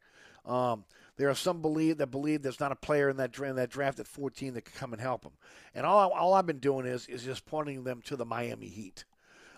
Um, there are some believe that believe there's not a player in that, in that draft at fourteen that could come and help them. And all, I, all I've been doing is is just pointing them to the Miami Heat.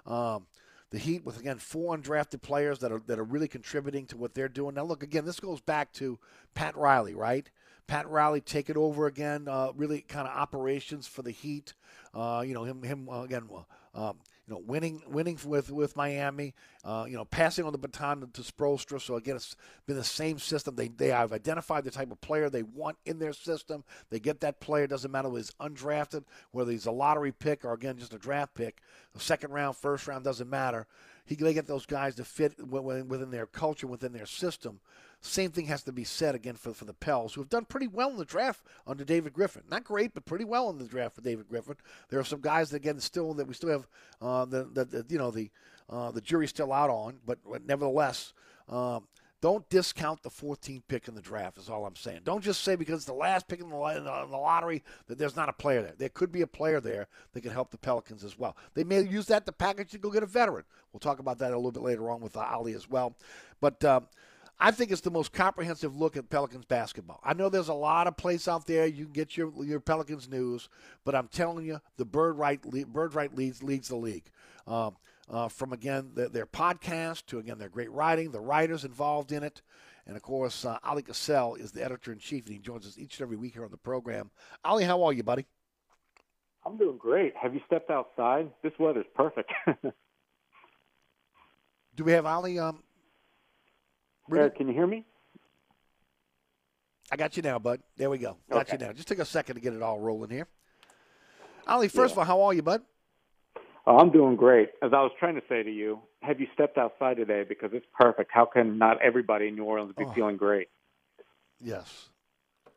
Um, the Heat with, again, four undrafted players that are that are really contributing to what they're doing. Now, look, again, this goes back to Pat Riley, right? Pat Riley taking over again, uh, really kind of operations for the Heat. Uh, you know, him, him uh, again, um, you know, winning winning with, with Miami, uh, you know, passing on the baton to, to Spoelstra. So, again, it's been the same system. They they have identified the type of player they want in their system. They get that player. It doesn't matter whether he's undrafted, whether he's a lottery pick or, again, just a draft pick. The second round, first round, doesn't matter. He, they get those guys to fit within their culture, within their system. Same thing has to be said, again, for, for the Pels, who have done pretty well in the draft under David Griffin. Not great, but pretty well in the draft for David Griffin. There are some guys that, again, still that we still have, uh, the, the, the you know, the uh, the jury's still out on. But, but nevertheless, um, don't discount the fourteenth pick in the draft is all I'm saying. Don't just say because it's the last pick in the, in the, in the lottery that there's not a player there. There could be a player there that could help the Pelicans as well. They may use that to package to go get a veteran. We'll talk about that a little bit later on with Ali as well. But um, I think it's the most comprehensive look at Pelicans basketball. I know there's a lot of places out there you can get your your Pelicans news, but I'm telling you, the Bird Right Bird Right leads leads the league. Um, uh, from again the, their podcast to again their great writing, the writers involved in it, and of course uh, Alec Cassell is the editor in chief, and he joins us each and every week here on the program. Alec, how are you, buddy? I'm doing great. Have you stepped outside? This weather's perfect. Do we have Alec? Um, Eric, can you hear me? I got you now, bud. There we go. Got okay. you now. Just took a second to get it all rolling here. Ollie, first yeah. of all, how are you, bud? Oh, I'm doing great. As I was trying to say to you, have you stepped outside today? Because it's perfect. How can not everybody in New Orleans be oh. feeling great? Yes.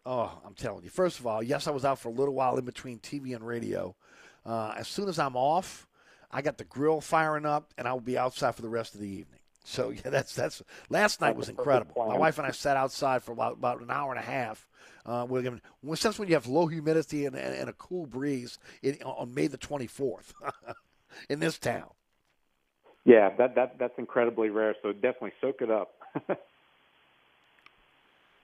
Oh, I'm telling you. First of all, yes, I was out for a little while in between T V and radio. Uh, as soon as I'm off, I got the grill firing up, and I will be outside for the rest of the evening. So, yeah, that's that's. last night was incredible. My wife and I sat outside for about, about an hour and a half. Uh, William, since when you have low humidity and, and, and a cool breeze in, on May the twenty-fourth in this town. Yeah, that, that that's incredibly rare, so definitely soak it up.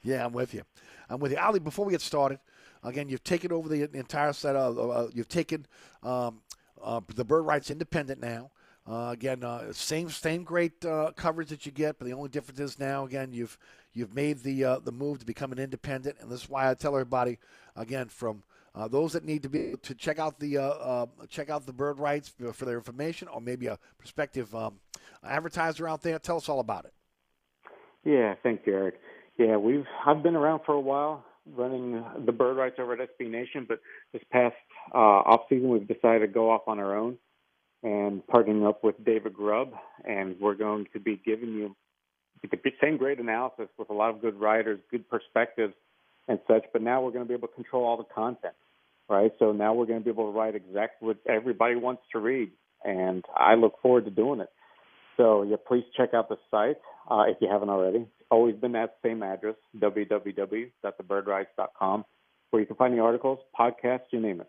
Yeah, I'm with you. I'm with you. Ali, before we get started, again, you've taken over the entire set of uh, – you've taken um, uh, the Bird Rights independent now. Uh, again, uh, same same great uh, coverage that you get, but the only difference is now, again, you've you've made the uh, the move to become an independent, and this is why I tell everybody, again, from uh, those that need to be to check out the uh, uh, check out the Bird Rights for their information, or maybe a prospective um, advertiser out there. Tell us all about it. Yeah, thank you, Eric. Yeah, we've I've been around for a while, running the Bird Rights over at S B Nation, but this past uh, off season, we've decided to go off on our own and partnering up with David Grubb, and we're going to be giving you the same great analysis with a lot of good writers, good perspectives and such, but now we're going to be able to control all the content, right? So now we're going to be able to write exactly what everybody wants to read, and I look forward to doing it. So yeah, please check out the site uh, if you haven't already. It's always been that same address, w w w dot the bird rights dot com, where you can find the articles, podcasts, you name it.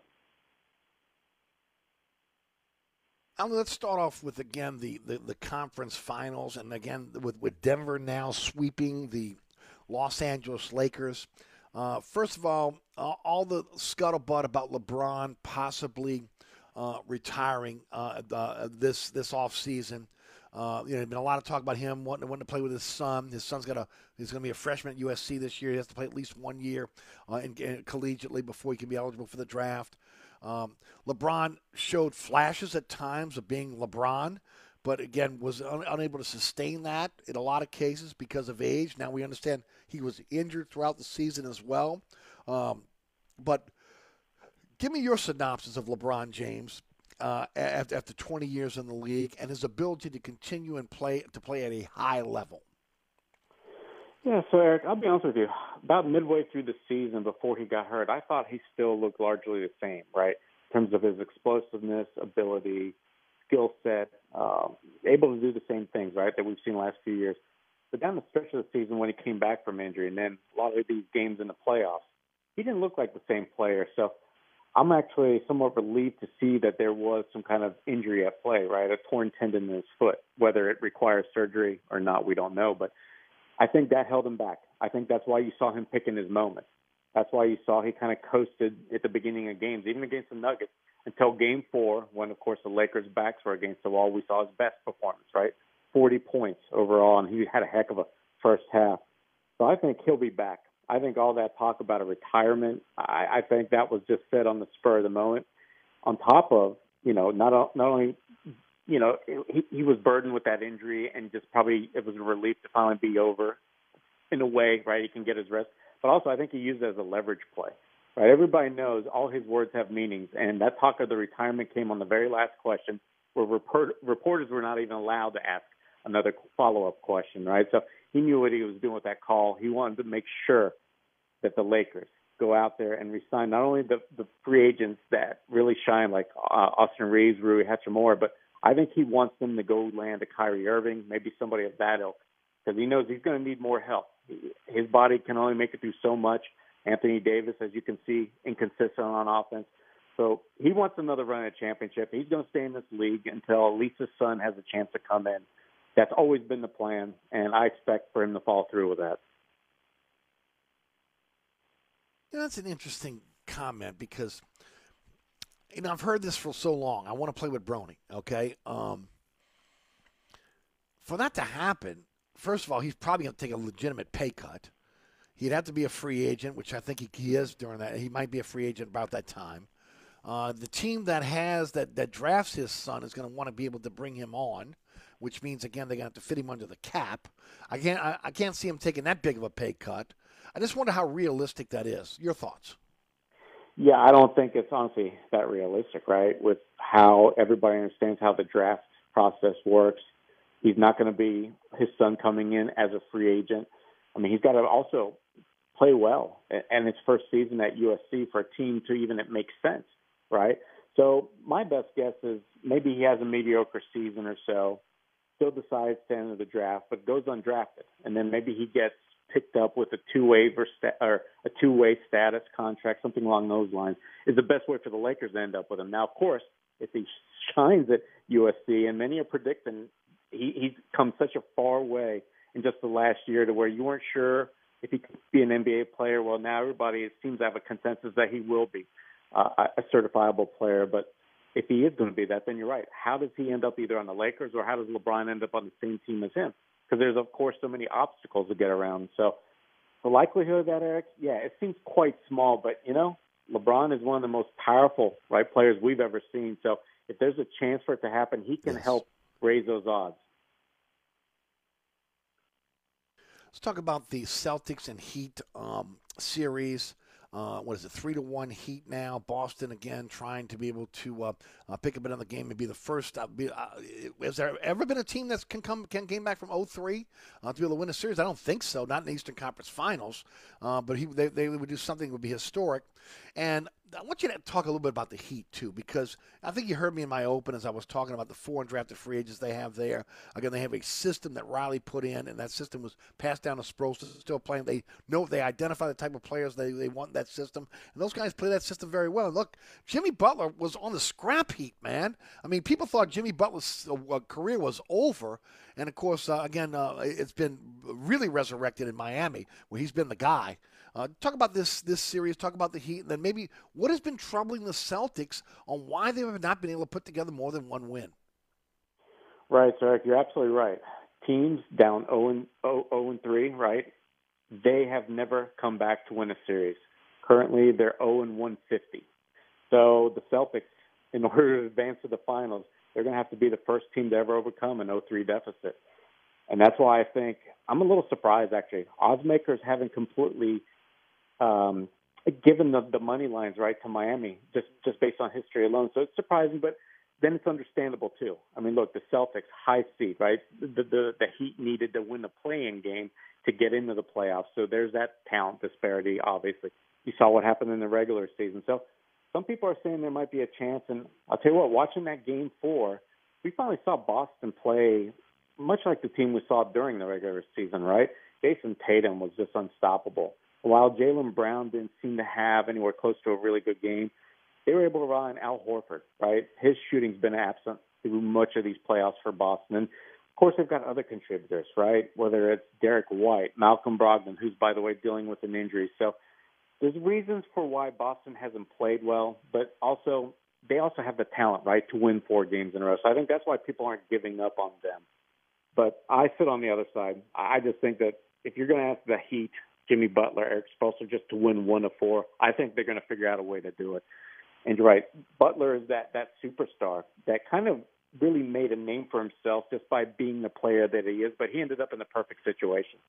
let's start off with, again, the, the, the conference finals. And, again, with, with Denver now sweeping the Los Angeles Lakers. Uh, first of all, uh, all the scuttlebutt about LeBron possibly uh, retiring uh, uh, this this offseason. Uh, you know, there's been a lot of talk about him wanting, wanting to play with his son. His son's got a he's going to be a freshman at U S C this year. He has to play at least one year uh, in, in collegiately before he can be eligible for the draft. Um, LeBron showed flashes at times of being LeBron, but again was un- unable to sustain that in a lot of cases because of age. Now we understand he was injured throughout the season as well. Um, but give me your synopsis of LeBron James. Uh, after, after twenty years in the league and his ability to continue and play to play at a high level. Yeah, so Eric, I'll be honest with you. About midway through the season before he got hurt, I thought he still looked largely the same, right, in terms of his explosiveness, ability, skill set, um, able to do the same things, right, that we've seen the last few years. But down the stretch of the season when he came back from injury and then a lot of these games in the playoffs, he didn't look like the same player. So I'm actually somewhat relieved to see that there was some kind of injury at play, right? A torn tendon in his foot, whether it requires surgery or not, we don't know. But I think that held him back. I think that's why you saw him picking his moments. That's why you saw he kind of coasted at the beginning of games, even against the Nuggets, until game four, when, of course, the Lakers' backs were against the wall. We saw his best performance, right? forty points overall, and he had a heck of a first half. So I think he'll be back. I think all that talk about a retirement, I, I think that was just said on the spur of the moment. On top of, you know, not not only, you know, he, he was burdened with that injury and just probably it was a relief to finally be over in a way, right? He can get his rest. But also I think he used it as a leverage play, right? Everybody knows all his words have meanings. And that talk of the retirement came on the very last question where report, reporters were not even allowed to ask another follow-up question, right? So he knew what he was doing with that call. He wanted to make sure that the Lakers go out there and resign not only the, the free agents that really shine like uh, Austin Reeves, Rui Hachimura, but I think he wants them to go land a Kyrie Irving, maybe somebody of that ilk, because he knows he's going to need more help. His body can only make it through so much. Anthony Davis, as you can see, inconsistent on offense. So he wants another run at a championship. He's going to stay in this league until at least his son has a chance to come in. That's always been the plan, and I expect for him to follow through with that. You know, that's an interesting comment because, you know, I've heard this for so long. I want to play with Bronny, okay? Um, for that to happen, first of all, he's probably going to take a legitimate pay cut. He'd have to be a free agent, which I think he, he is during that. He might be a free agent about that time. Uh, the team that has that, that drafts his son is going to want to be able to bring him on, which means, again, they're going to have to fit him under the cap. I can't, I, I can't see him taking that big of a pay cut. I just wonder how realistic that is. Your thoughts? Yeah, I don't think it's honestly that realistic, right? With how everybody understands how the draft process works. He's not going to be his son coming in as a free agent. I mean, he's got to also play well. And it's first season at U S C for a team to even it makes sense, right? So my best guess is maybe he has a mediocre season or so, still decides to enter the draft, but goes undrafted. And then maybe he gets picked up with a two-way or, sta- or a two-way status contract, something along those lines, is the best way for the Lakers to end up with him. Now, of course, if he shines at U S C, and many are predicting he, he's come such a far way in just the last year to where you weren't sure if he could be an N B A player. Well, now everybody seems to have a consensus that he will be uh, a certifiable player. But if he is going to be that, then you're right. How does he end up either on the Lakers or how does LeBron end up on the same team as him? Because there's, of course, so many obstacles to get around. So the likelihood of that, Eric, yeah, it seems quite small. But, you know, LeBron is one of the most powerful right players we've ever seen. So if there's a chance for it to happen, he can yes. help raise those odds. Let's talk about the Celtics and Heat um, series. Uh, what is it, three to one Heat now? Boston again trying to be able to uh, uh, pick up another game and be the first. Uh, be, uh, has there ever been a team that can come can came back from oh three uh, to be able to win a series? I don't think so. Not in the Eastern Conference Finals, uh, but he they, they would do something that would be historic. And I want you to talk a little bit about the Heat, too, because I think you heard me in my open as I was talking about the four undrafted free agents they have there. Again, they have a system that Riley put in, and that system was passed down to Sproles. They're still playing. They know they identify the type of players they, they want in that system, and those guys play that system very well. And look, Jimmy Butler was on the scrap heap, man. I mean, people thought Jimmy Butler's uh, career was over, and, of course, uh, again, uh, it's been really resurrected in Miami where he's been the guy. Uh, talk about this this series, talk about the Heat, and then maybe what has been troubling the Celtics on why they have not been able to put together more than one win. Right, Eric, you're absolutely right. Teams down oh and three, right, they have never come back to win a series. Currently, they're oh and one fifty. So the Celtics, in order to advance to the finals, they're going to have to be the first team to ever overcome an oh three deficit. And that's why I think I'm a little surprised, actually. Oddsmakers haven't completely um, given the, the money lines, right, to Miami, just, just based on history alone. So it's surprising, but then it's understandable, too. I mean, look, the Celtics, high seed, right? The, the, the Heat needed to win the play-in game to get into the playoffs. So there's that talent disparity, obviously. You saw what happened in the regular season. So some people are saying there might be a chance. And I'll tell you what, watching that game four, we finally saw Boston play much like the team we saw during the regular season, right? Jason Tatum was just unstoppable. While Jaylen Brown didn't seem to have anywhere close to a really good game, they were able to rely on Al Horford, right? His shooting's been absent through much of these playoffs for Boston. And, of course, they've got other contributors, right? Whether it's Derek White, Malcolm Brogdon, who's, by the way, dealing with an injury. So there's reasons for why Boston hasn't played well, but also they also have the talent, right, to win four games in a row. So I think that's why people aren't giving up on them. But I sit on the other side. I just think that if you're going to ask the Heat, Jimmy Butler, Eric Spoelstra, just to win one of four, I think they're going to figure out a way to do it. And you're right, Butler is that that superstar that kind of really made a name for himself just by being the player that he is, but he ended up in the perfect situation.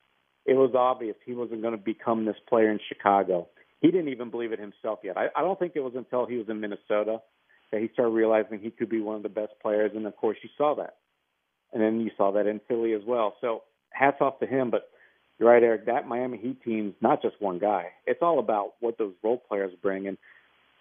It was obvious he wasn't going to become this player in Chicago. He didn't even believe it himself yet. I, I don't think it was until he was in Minnesota that he started realizing he could be one of the best players, and, of course, you saw that. And then you saw that in Philly as well. So hats off to him. But you're right, Eric, that Miami Heat team's not just one guy. It's all about what those role players bring. And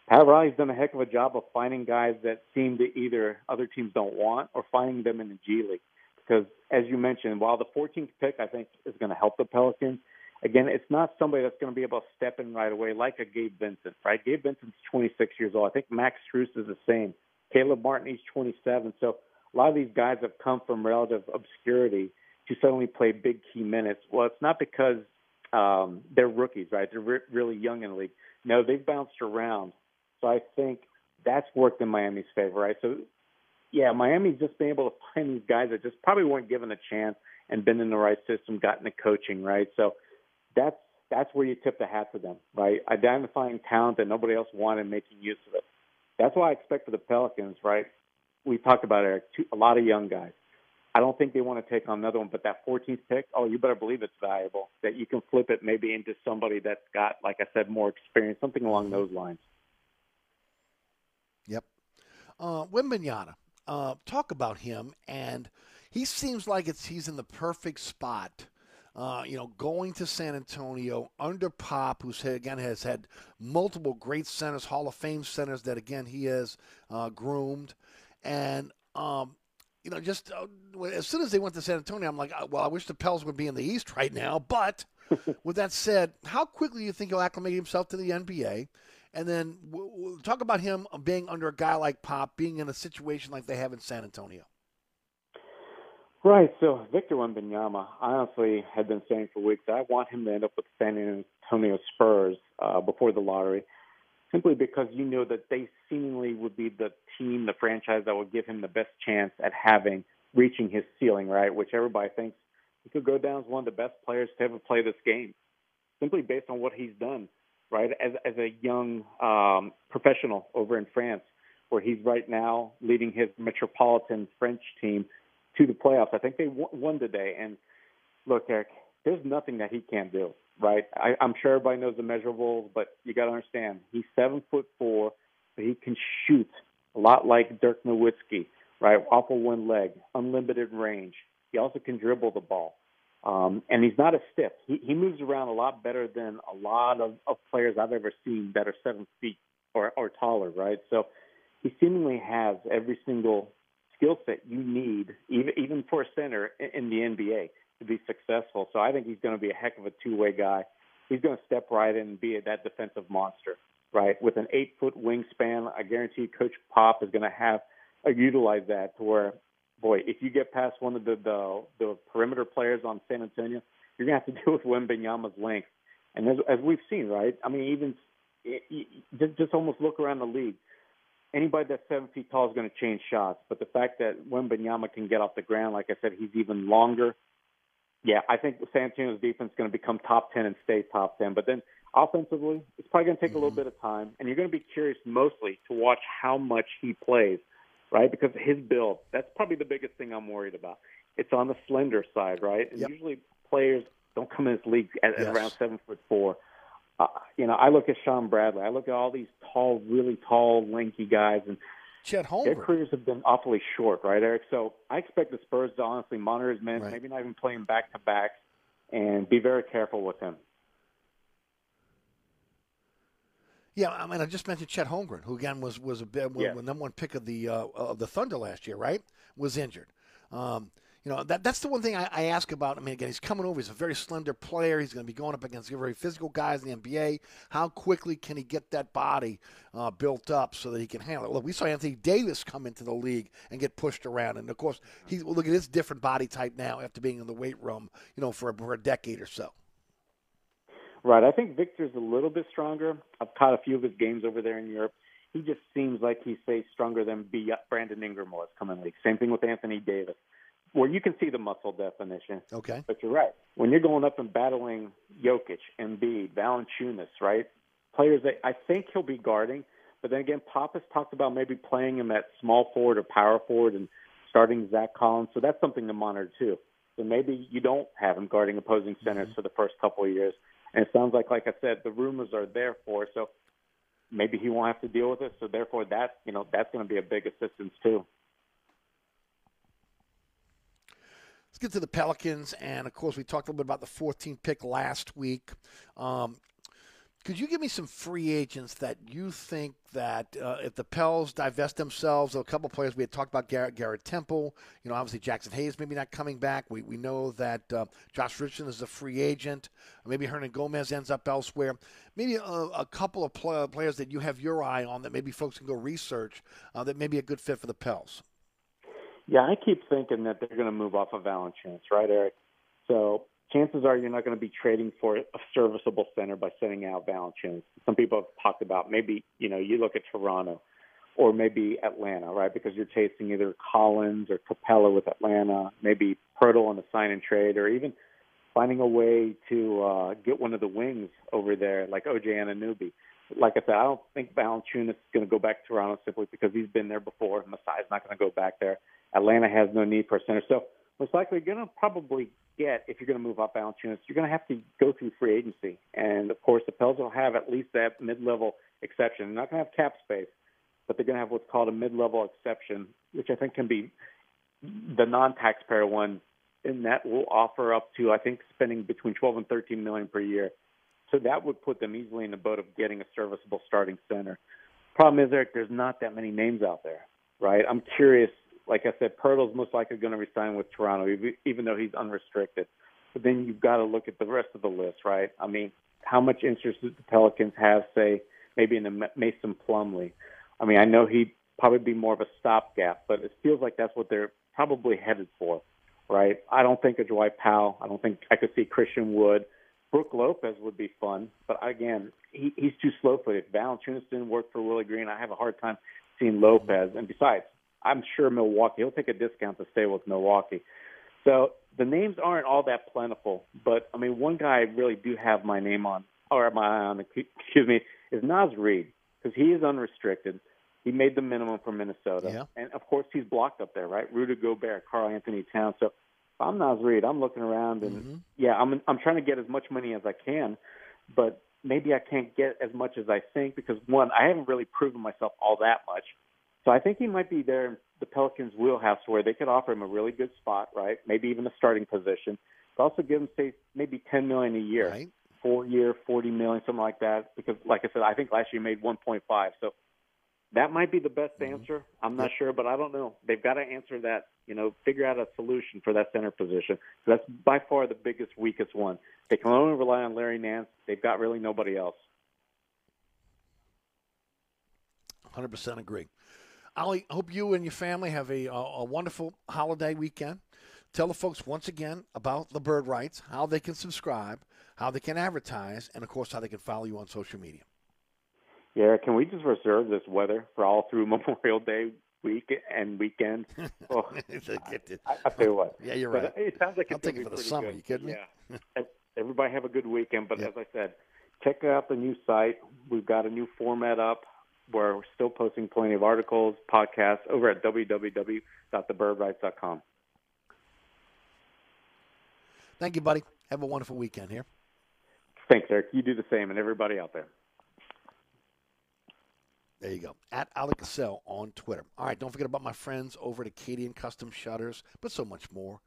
Pat Riley's done a heck of a job of finding guys that seem to either other teams don't want or finding them in the G League. Because, as you mentioned, while the fourteenth pick, I think, is going to help the Pelicans, again, it's not somebody that's going to be able to step in right away like a Gabe Vincent, right? Gabe Vincent's twenty-six years old. I think Max Strus is the same. Caleb Martin, he's twenty-seven. So a lot of these guys have come from relative obscurity to suddenly play big key minutes. Well, it's not because um, they're rookies, right? They're re- really young in the league. No, they've bounced around. So I think that's worked in Miami's favor, right? So, yeah, Miami's just been able to find these guys that just probably weren't given a chance and been in the right system, gotten the coaching, right? So that's that's where you tip the hat to them, right? Identifying talent that nobody else wanted and making use of it. That's why I expect for the Pelicans, right? We talked about, Eric, a lot of young guys. I don't think they want to take on another one, but that fourteenth pick, oh, you better believe it's valuable, that you can flip it maybe into somebody that's got, like I said, more experience, something along those lines. Yep. Uh, Wembanyama, uh, talk about him, and he seems like it's he's in the perfect spot. Uh, you know, going to San Antonio under Pop, who's, again, has had multiple great centers, Hall of Fame centers that, again, he has uh, groomed. And, um, you know, just uh, as soon as they went to San Antonio, I'm like, well, I wish the Pels would be in the East right now. But with that said, how quickly do you think he'll acclimate himself to the N B A? And then we'll talk about him being under a guy like Pop, being in a situation like they have in San Antonio. Right. So Victor Wembanyama, I honestly had been saying for weeks, I want him to end up with San Antonio Spurs uh, before the lottery. Simply because you know that they seemingly would be the team, the franchise that would give him the best chance at having, reaching his ceiling, right? Which everybody thinks he could go down as one of the best players to ever play this game, simply based on what he's done, right? As, as a young um, professional over in France, where he's right now leading his metropolitan French team to the playoffs. I think they won today. And look, Eric, there's nothing that he can't do. Right, I, I'm sure everybody knows the measurables, but you got to understand he's seven foot four, but he can shoot a lot like Dirk Nowitzki, right? Off of one leg, unlimited range. He also can dribble the ball, um, and he's not a stiff. He, he moves around a lot better than a lot of, of players I've ever seen that are seven feet or, or taller, right? So he seemingly has every single skill set you need, even, even for a center in the N B A, to be successful. So I think he's going to be a heck of a two-way guy. He's going to step right in and be that defensive monster, right? With an eight-foot wingspan, I guarantee Coach Pop is going to have uh, utilize that to where, boy, if you get past one of the, the, the perimeter players on San Antonio, you're going to have to deal with Wembanyama's length. And as, as we've seen, right, I mean, even it, it, just, just almost look around the league. Anybody that's seven feet tall is going to change shots. But the fact that Wembanyama can get off the ground, like I said, he's even longer. Yeah, I think San Antonio's defense is going to become top ten and stay top ten. But then offensively, it's probably going to take mm-hmm. a little bit of time. And you're going to be curious mostly to watch how much he plays, right? Because his build, that's probably the biggest thing I'm worried about. It's on the slender side, right? And yep. usually players don't come in this league at, yes. at around seven foot four. Uh, you know, I look at Sean Bradley. I look at all these tall, really tall, lanky guys, and Chet Holmgren. Their careers have been awfully short, right, Eric? So I expect the Spurs to honestly monitor his minutes, right. maybe not even play him back-to-back, and be very careful with him. Yeah, I mean, I just mentioned Chet Holmgren, who again was was a bit, yeah. the number one pick of the uh, of the Thunder last year, right? Was injured. Um, You know, that that's the one thing I, I ask about. I mean, again, he's coming over. He's a very slender player. He's going to be going up against very physical guys in the N B A. How quickly can he get that body uh, built up so that he can handle it? Look, we saw Anthony Davis come into the league and get pushed around. And, of course, he's well, look at his different body type now after being in the weight room, you know, for, for a decade or so. Right. I think Victor's a little bit stronger. I've caught a few of his games over there in Europe. He just seems like he's, say, stronger than B- Brandon Ingram was coming in the league. Same thing with Anthony Davis. Well, you can see the muscle definition. Okay. But you're right. When you're going up and battling Jokic, Embiid, Valanciunas, right, players that I think he'll be guarding. But then again, Pop has talked about maybe playing him at small forward or power forward and starting Zach Collins. So that's something to monitor too. So maybe you don't have him guarding opposing centers mm-hmm. for the first couple of years. And it sounds like, like I said, the rumors are there for. So maybe he won't have to deal with it. So therefore, that you know that's going to be a big assistance too. Let's get to the Pelicans, and, of course, we talked a little bit about the fourteenth pick last week. Um, could you give me some free agents that you think that uh, if the Pels divest themselves, a couple of players we had talked about, Garrett, Garrett Temple, you know, obviously Jackson Hayes maybe not coming back. We we know that uh, Josh Richardson is a free agent. Maybe Hernan Gomez ends up elsewhere. Maybe a, a couple of pl- players that you have your eye on that maybe folks can go research uh, that may be a good fit for the Pels. Yeah, I keep thinking that they're going to move off of Valanciunas, right, Eric? So chances are you're not going to be trading for a serviceable center by sending out Valanciunas. Some people have talked about maybe, you know, you look at Toronto or maybe Atlanta, right, because you're chasing either Collins or Capella with Atlanta, maybe Pirtle on the sign-and-trade, or even finding a way to uh, get one of the wings over there like O J Anunoby. Like I said, I don't think Valanciunas is going to go back to Toronto simply because he's been there before. Masai's not going to go back there. Atlanta has no need for a center. So most likely you're going to probably get, if you're going to move up Valanciunas, you're going to have to go through free agency. And, of course, the Pels will have at least that mid-level exception. They're not going to have cap space, but they're going to have what's called a mid-level exception, which I think can be the non-taxpayer one, and that will offer up to, I think, spending between twelve and thirteen million dollars per year. So that would put them easily in the boat of getting a serviceable starting center. Problem is, Eric, there's not that many names out there, right? I'm curious. Like I said, Pirtle's most likely going to resign with Toronto, even though he's unrestricted. But then you've got to look at the rest of the list, right? I mean, how much interest do the Pelicans have, say, maybe in the Mason Plumlee? I mean, I know he'd probably be more of a stopgap, but it feels like that's what they're probably headed for, right? I don't think of Dwight Powell. I don't think I could see Christian Wood. Brook Lopez would be fun, but, again, he, he's too slow-footed. Valanciunas didn't work for Willie Green. I have a hard time seeing Lopez. And besides, I'm sure Milwaukee, he'll take a discount to stay with Milwaukee. So the names aren't all that plentiful, but, I mean, one guy I really do have my name on, or my eye on, excuse me, is Naz Reid, because he is unrestricted. He made the minimum for Minnesota. Yeah. And, of course, he's blocked up there, right? Rudy Gobert, Karl-Anthony Towns. So if I'm Naz Reid, I'm looking around, and, mm-hmm. yeah, I'm I'm trying to get as much money as I can, but maybe I can't get as much as I think because, one, I haven't really proven myself all that much. So I think he might be there in the Pelicans' wheelhouse where they could offer him a really good spot, right? Maybe even a starting position. But also give him, say, maybe ten million dollars a year. Right. four-year, forty million dollars, something like that. Because, like I said, I think last year made one point five. So that might be the best mm-hmm. answer. I'm not sure, but I don't know. They've got to answer that, you know, figure out a solution for that center position. So that's by far the biggest, weakest one. They can only rely on Larry Nance. They've got really nobody else. one hundred percent agree. Ollie, I hope you and your family have a, a wonderful holiday weekend. Tell the folks once again about the Bird Rights, how they can subscribe, how they can advertise, and, of course, how they can follow you on social media. Yeah, can we just reserve this weather for all through Memorial Day week and weekend? Oh, I, I'll tell you what. Yeah, you're right. But it sounds like it's I'll take it for the summer. Good. You kidding me? Yeah. Everybody have a good weekend. But yeah. as I said, check out the new site. We've got a new format up. Where we're still posting plenty of articles, podcasts, over at w w w dot the bird rights dot com. Thank you, buddy. Have a wonderful weekend here. Thanks, Eric. You do the same, and everybody out there. There you go. At Alec Cassell on Twitter. All right, don't forget about my friends over at Acadian Custom Shutters, but so much more.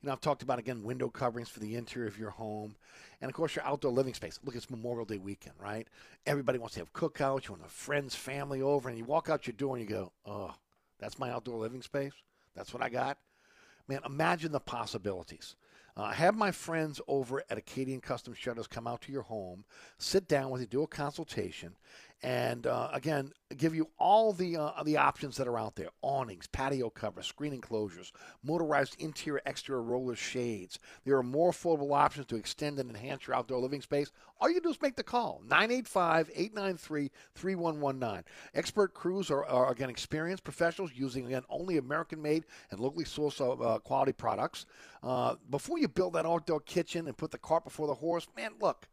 You know, I've talked about, again, window coverings for the interior of your home. And, of course, your outdoor living space. Look, it's Memorial Day weekend, right? Everybody wants to have cookouts. You want to have friends, family over. And you walk out your door and you go, oh, that's my outdoor living space? That's what I got? Man, imagine the possibilities. Uh, have my friends over at Acadian Custom Shutters come out to your home, sit down with you, do a consultation, and, uh, again, give you all the uh, the options that are out there. Awnings, patio covers, screen enclosures, motorized interior, exterior roller shades. There are more affordable options to extend and enhance your outdoor living space. All you do is make the call, nine eight five, eight nine three, three one one nine. Expert crews are, are again, experienced professionals using, again, only American-made and locally sourced uh, quality products. Uh, before you build that outdoor kitchen and put the cart before the horse, man, look,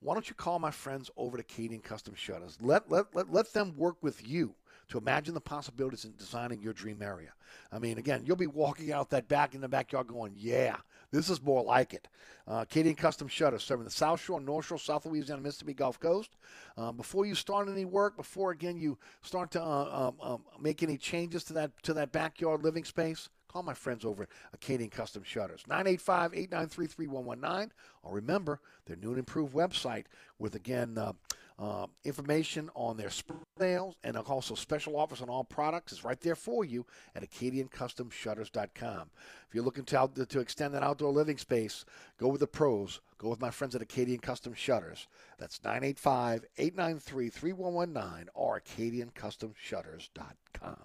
why don't you call my friends over to Acadian Custom Shutters? Let, let, let, let them work with you to imagine the possibilities in designing your dream area. I mean, again, you'll be walking out that back in the backyard going, yeah, this is more like it. Uh, Acadian Custom Shutters, serving the South Shore, North Shore, South Louisiana, Mississippi Gulf Coast. Uh, before you start any work, before, again, you start to uh, um, um, make any changes to that to that backyard living space, call my friends over at Acadian Custom Shutters, nine eight five, eight nine three, three one one nine. Or remember, their new and improved website with, again, uh, uh, information on their sales and also special offers on all products is right there for you at acadian custom shutters dot com. If you're looking to, out, to extend that outdoor living space, go with the pros. Go with my friends at Acadian Custom Shutters. That's nine eight five, eight nine three, three one one nine or acadian custom shutters dot com.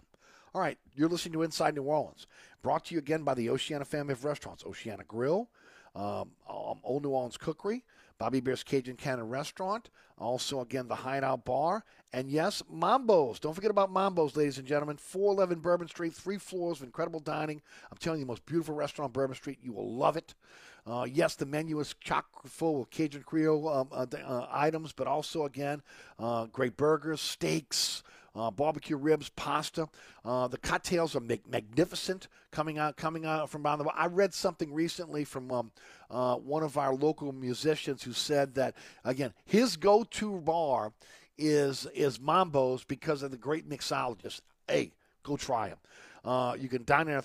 All right, you're listening to Inside New Orleans, brought to you again by the Oceana family of restaurants, Oceana Grill, um, um, Old New Orleans Cookery, Bobby Hebert's Cajun Cannon Restaurant, also, again, the Hideout Bar, and, yes, Mambo's. Don't forget about Mambo's, ladies and gentlemen, four eleven Bourbon Street, three floors of incredible dining. I'm telling you, the most beautiful restaurant on Bourbon Street. You will love it. Uh, yes, the menu is chock full of Cajun Creole um, uh, uh, items, but also, again, uh, great burgers, steaks, Uh, barbecue ribs, pasta. Uh, the cocktails are mag- magnificent coming out coming out from around the world. I read something recently from um, uh, one of our local musicians who said that, again, his go-to bar is, is Mambo's because of the great mixologist. Hey, go try him. Uh, you can dine in an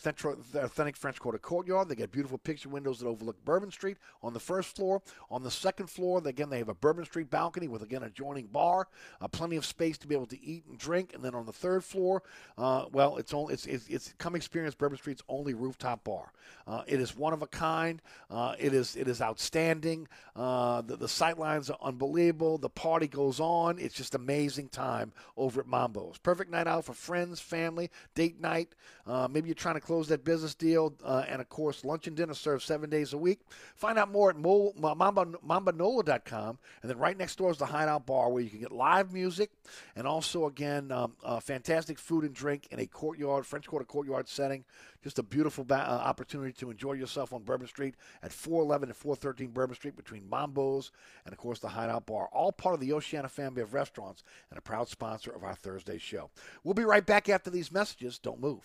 authentic French Quarter courtyard. They got beautiful picture windows that overlook Bourbon Street on the first floor. On the second floor, again, they have a Bourbon Street balcony with, again, an adjoining bar, uh, plenty of space to be able to eat and drink. And then on the third floor, uh, well, it's, only, it's, it's, it's come experience Bourbon Street's only rooftop bar. Uh, it is one of a kind. Uh, it is it is outstanding. Uh, the the sight lines are unbelievable. The party goes on. It's just amazing time over at Mambo's. Perfect night out for friends, family, date night. Uh, maybe you're trying to close that business deal. Uh, and, of course, lunch and dinner served seven days a week. Find out more at Mo- mamba nola dot com. And then right next door is the Hideout Bar where you can get live music and also, again, um, uh, fantastic food and drink in a courtyard, French Quarter courtyard setting. Just a beautiful ba- uh, opportunity to enjoy yourself on Bourbon Street at four eleven and four thirteen Bourbon Street between Mambo's and, of course, the Hideout Bar, all part of the Oceana family of restaurants and a proud sponsor of our Thursday show. We'll be right back after these messages. Don't move.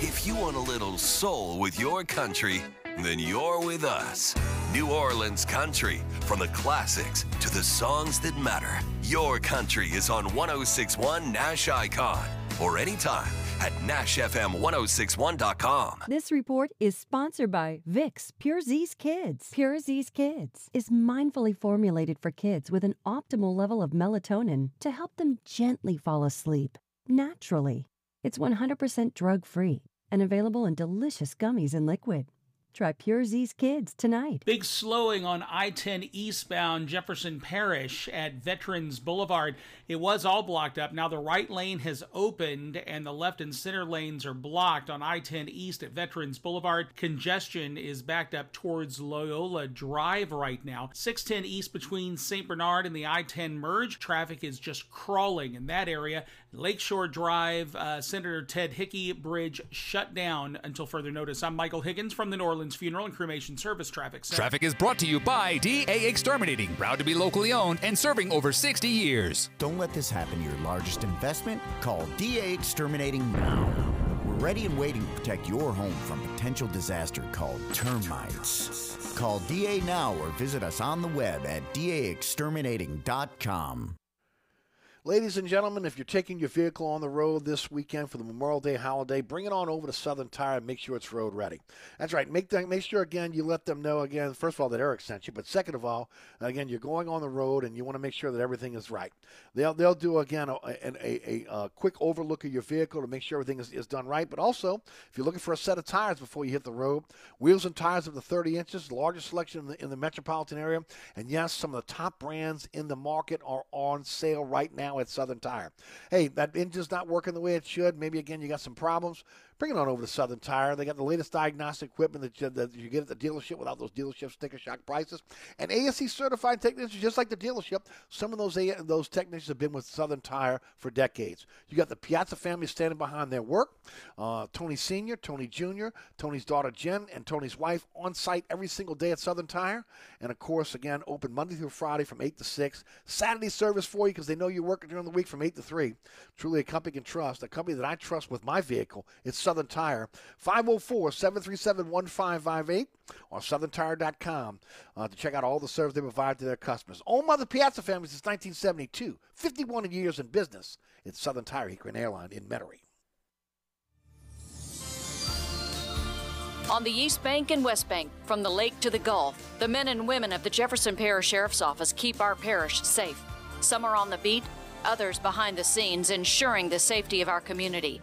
If you want a little soul with your country, then you're with us. New Orleans Country, from the classics to the songs that matter. Your Country is on one oh six point one Nash Icon or anytime at Nash F M ten sixty-one dot com. This report is sponsored by Vicks Pure Z's Kids. Pure Z's Kids is mindfully formulated for kids with an optimal level of melatonin to help them gently fall asleep, naturally. It's one hundred percent drug-free and available in delicious gummies and liquid. Try Pure Z's Kids tonight. Big slowing on I ten eastbound Jefferson Parish at Veterans Boulevard. It was all blocked up. Now the right lane has opened and the left and center lanes are blocked on I ten east at Veterans Boulevard. Congestion is backed up towards Loyola Drive right now. six ten east between Saint Bernard and the I ten merge. Traffic is just crawling in that area. Lakeshore Drive, uh, Senator Ted Hickey Bridge shut down until further notice. I'm Michael Higgins from the New Orleans Funeral and Cremation Service Traffic Center. Traffic is brought to you by D A Exterminating, proud to be locally owned and serving over sixty years. Don't let this happen to your largest investment. Call D A Exterminating now. We're ready and waiting to protect your home from potential disaster called termites. Call D A now or visit us on the web at D A exterminating dot com. Ladies and gentlemen, if you're taking your vehicle on the road this weekend for the Memorial Day holiday, bring it on over to Southern Tire and make sure it's road ready. That's right. Make them, make sure, again, you let them know, again, first of all, that Eric sent you, but second of all, again, you're going on the road and you want to make sure that everything is right. They'll they'll do, again, a, a, a, a quick overlook of your vehicle to make sure everything is, is done right, but also, if you're looking for a set of tires before you hit the road, wheels and tires up to thirty inches, the largest selection in the, in the metropolitan area, and yes, some of the top brands in the market are on sale right now at Southern Tire. Hey, that engine's not working the way it should. Maybe, again, you got some problems. Bring it on over to Southern Tire. They got the latest diagnostic equipment that you, that you get at the dealership without those dealership sticker shock prices. And A S C certified technicians, just like the dealership, some of those those technicians have been with Southern Tire for decades. You got the Piazza family standing behind their work. Uh, Tony Senior, Tony Junior, Tony's daughter Jen, and Tony's wife on site every single day at Southern Tire. And, of course, again, open Monday through Friday from eight to six. Saturday service for you because they know you're working during the week from eight to three. Truly a company you can trust, a company that I trust with my vehicle. It's Southern Tire, five oh four, seven three seven, one five five eight or southern tire dot com uh, to check out all the service they provide to their customers. Owned by the Piazza family since nineteen seventy-two, fifty-one years in business. It's Southern Tire, Hickory and Airline in Metairie. On the East Bank and West Bank, from the lake to the Gulf, the men and women of the Jefferson Parish Sheriff's Office keep our parish safe. Some are on the beat, others behind the scenes, ensuring the safety of our community.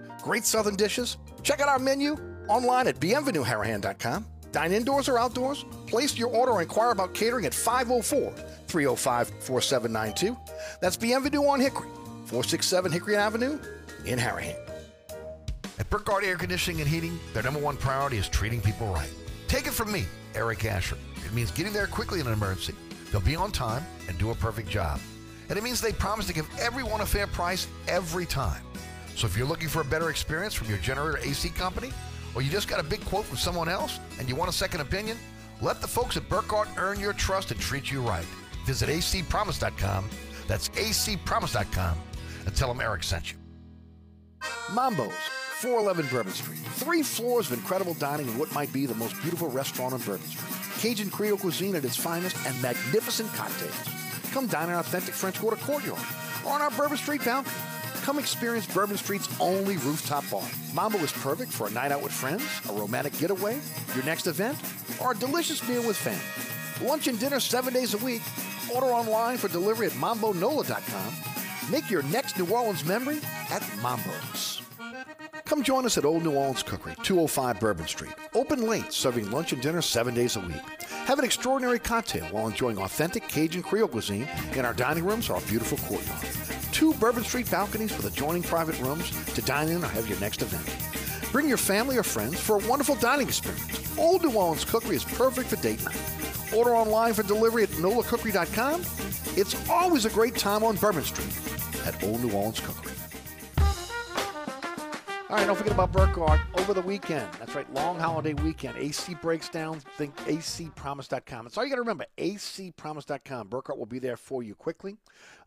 great Southern dishes. Check out our menu online at bienvenue harahan dot com. Dine indoors or outdoors. Place your order or inquire about catering at five oh four, three oh five, four seven nine two. That's Bienvenue on Hickory, four sixty-seven Hickory Avenue in Harahan. At Burkhardt Air Conditioning and Heating, their number one priority is treating people right. Take it from me, Eric Asher. It means getting there quickly in an emergency. They'll be on time and do a perfect job. And it means they promise to give everyone a fair price every time. So if you're looking for a better experience from your generator A C company, or you just got a big quote from someone else and you want a second opinion, let the folks at Burkhardt earn your trust and treat you right. Visit A C Promise dot com. That's A C Promise dot com. And tell them Eric sent you. Mambo's, four eleven Bourbon Street. Three floors of incredible dining in what might be the most beautiful restaurant on Bourbon Street. Cajun Creole cuisine at its finest and magnificent cocktails. Come dine in our authentic French Quarter courtyard or on our Bourbon Street balcony. Come experience Bourbon Street's only rooftop bar. Mambo is perfect for a night out with friends, a romantic getaway, your next event, or a delicious meal with family. Lunch and dinner seven days a week. Order online for delivery at mambo nola dot com. Make your next New Orleans memory at Mambo's. Come join us at Old New Orleans Cookery, two oh five Bourbon Street. Open late, serving lunch and dinner seven days a week. Have an extraordinary cocktail while enjoying authentic Cajun Creole cuisine in our dining rooms or our beautiful courtyard. Two Bourbon Street balconies with adjoining private rooms to dine in or have your next event. Bring your family or friends for a wonderful dining experience. Old New Orleans Cookery is perfect for date night. Order online for delivery at nola cookery dot com. It's always a great time on Bourbon Street at Old New Orleans Cookery. All right, don't forget about Burkhardt over the weekend. That's right, long holiday weekend. A C breaks down. Think A C Promise dot com. That's all you got to remember, A C Promise dot com. Burkhardt will be there for you quickly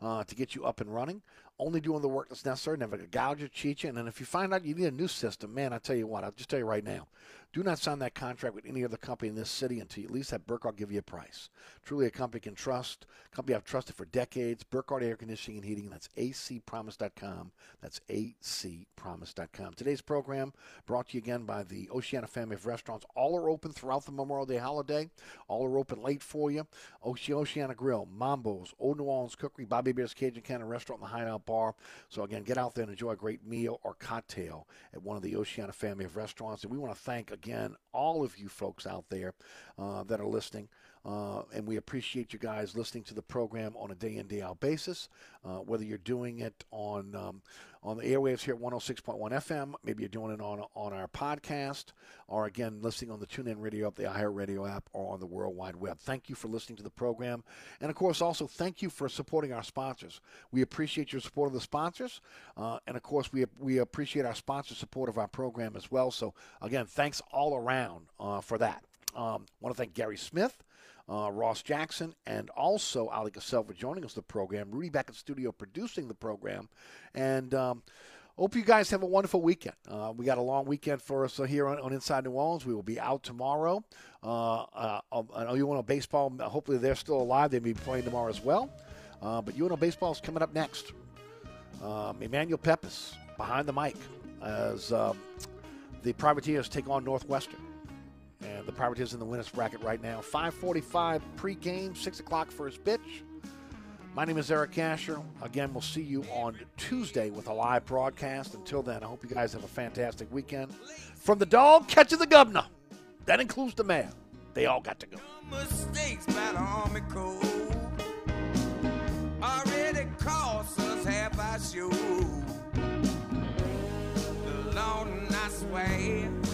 uh, to get you up and running. Only doing the work that's necessary, never gouge you, cheat you. And then if you find out you need a new system, man, I tell you what, I'll just tell you right now, do not sign that contract with any other company in this city until you at least have Burkhardt give you a price. Truly a company you can trust, a company I've trusted for decades, Burkhardt Air Conditioning and Heating. That's A C Promise dot com. That's A C Promise dot com. Today's program brought to you again by the Oceana family of restaurants. All are open throughout the Memorial Day holiday. All are open late for you. Oceana Grill, Mambo's, Old New Orleans Cookery, Bobby Hebert's Cajun Cannon Restaurant, The Hideout Bar. So again, get out there and enjoy a great meal or cocktail at one of the Oceana family of restaurants. And we want to thank again all of you folks out there uh, that are listening. Uh, and we appreciate you guys listening to the program on a day-in, day-out basis, uh, whether you're doing it on um, on the airwaves here at one oh six point one F M, maybe you're doing it on on our podcast, or, again, listening on the TuneIn Radio app, the iHeartRadio app, or on the World Wide Web. Thank you for listening to the program. And, of course, also thank you for supporting our sponsors. We appreciate your support of the sponsors, uh, and, of course, we we appreciate our sponsor support of our program as well. So, again, thanks all around uh, for that. I um, want to thank Guerry Smith, Uh, Ross Jackson, and also Ali Cassell for joining us the program. Rudy back in studio producing the program. And um, hope you guys have a wonderful weekend. Uh, we got a long weekend for us here on, on Inside New Orleans. We will be out tomorrow. Uh, uh, on U N O baseball, hopefully they're still alive. They may be playing tomorrow as well. Uh, but U N O baseball is coming up next. Um, Emmanuel Pepys behind the mic as um, the Privateers take on Northwestern. And the Privateers in the winners bracket right now. five forty-five pregame, six o'clock first pitch. My name is Eric Asher. Again, we'll see you on Tuesday with a live broadcast. Until then, I hope you guys have a fantastic weekend. From the dog catches the governor. That includes the mayor. They all got to go. No mistakes by the Army Corps. Already cost us half our show. The Lord, I swear.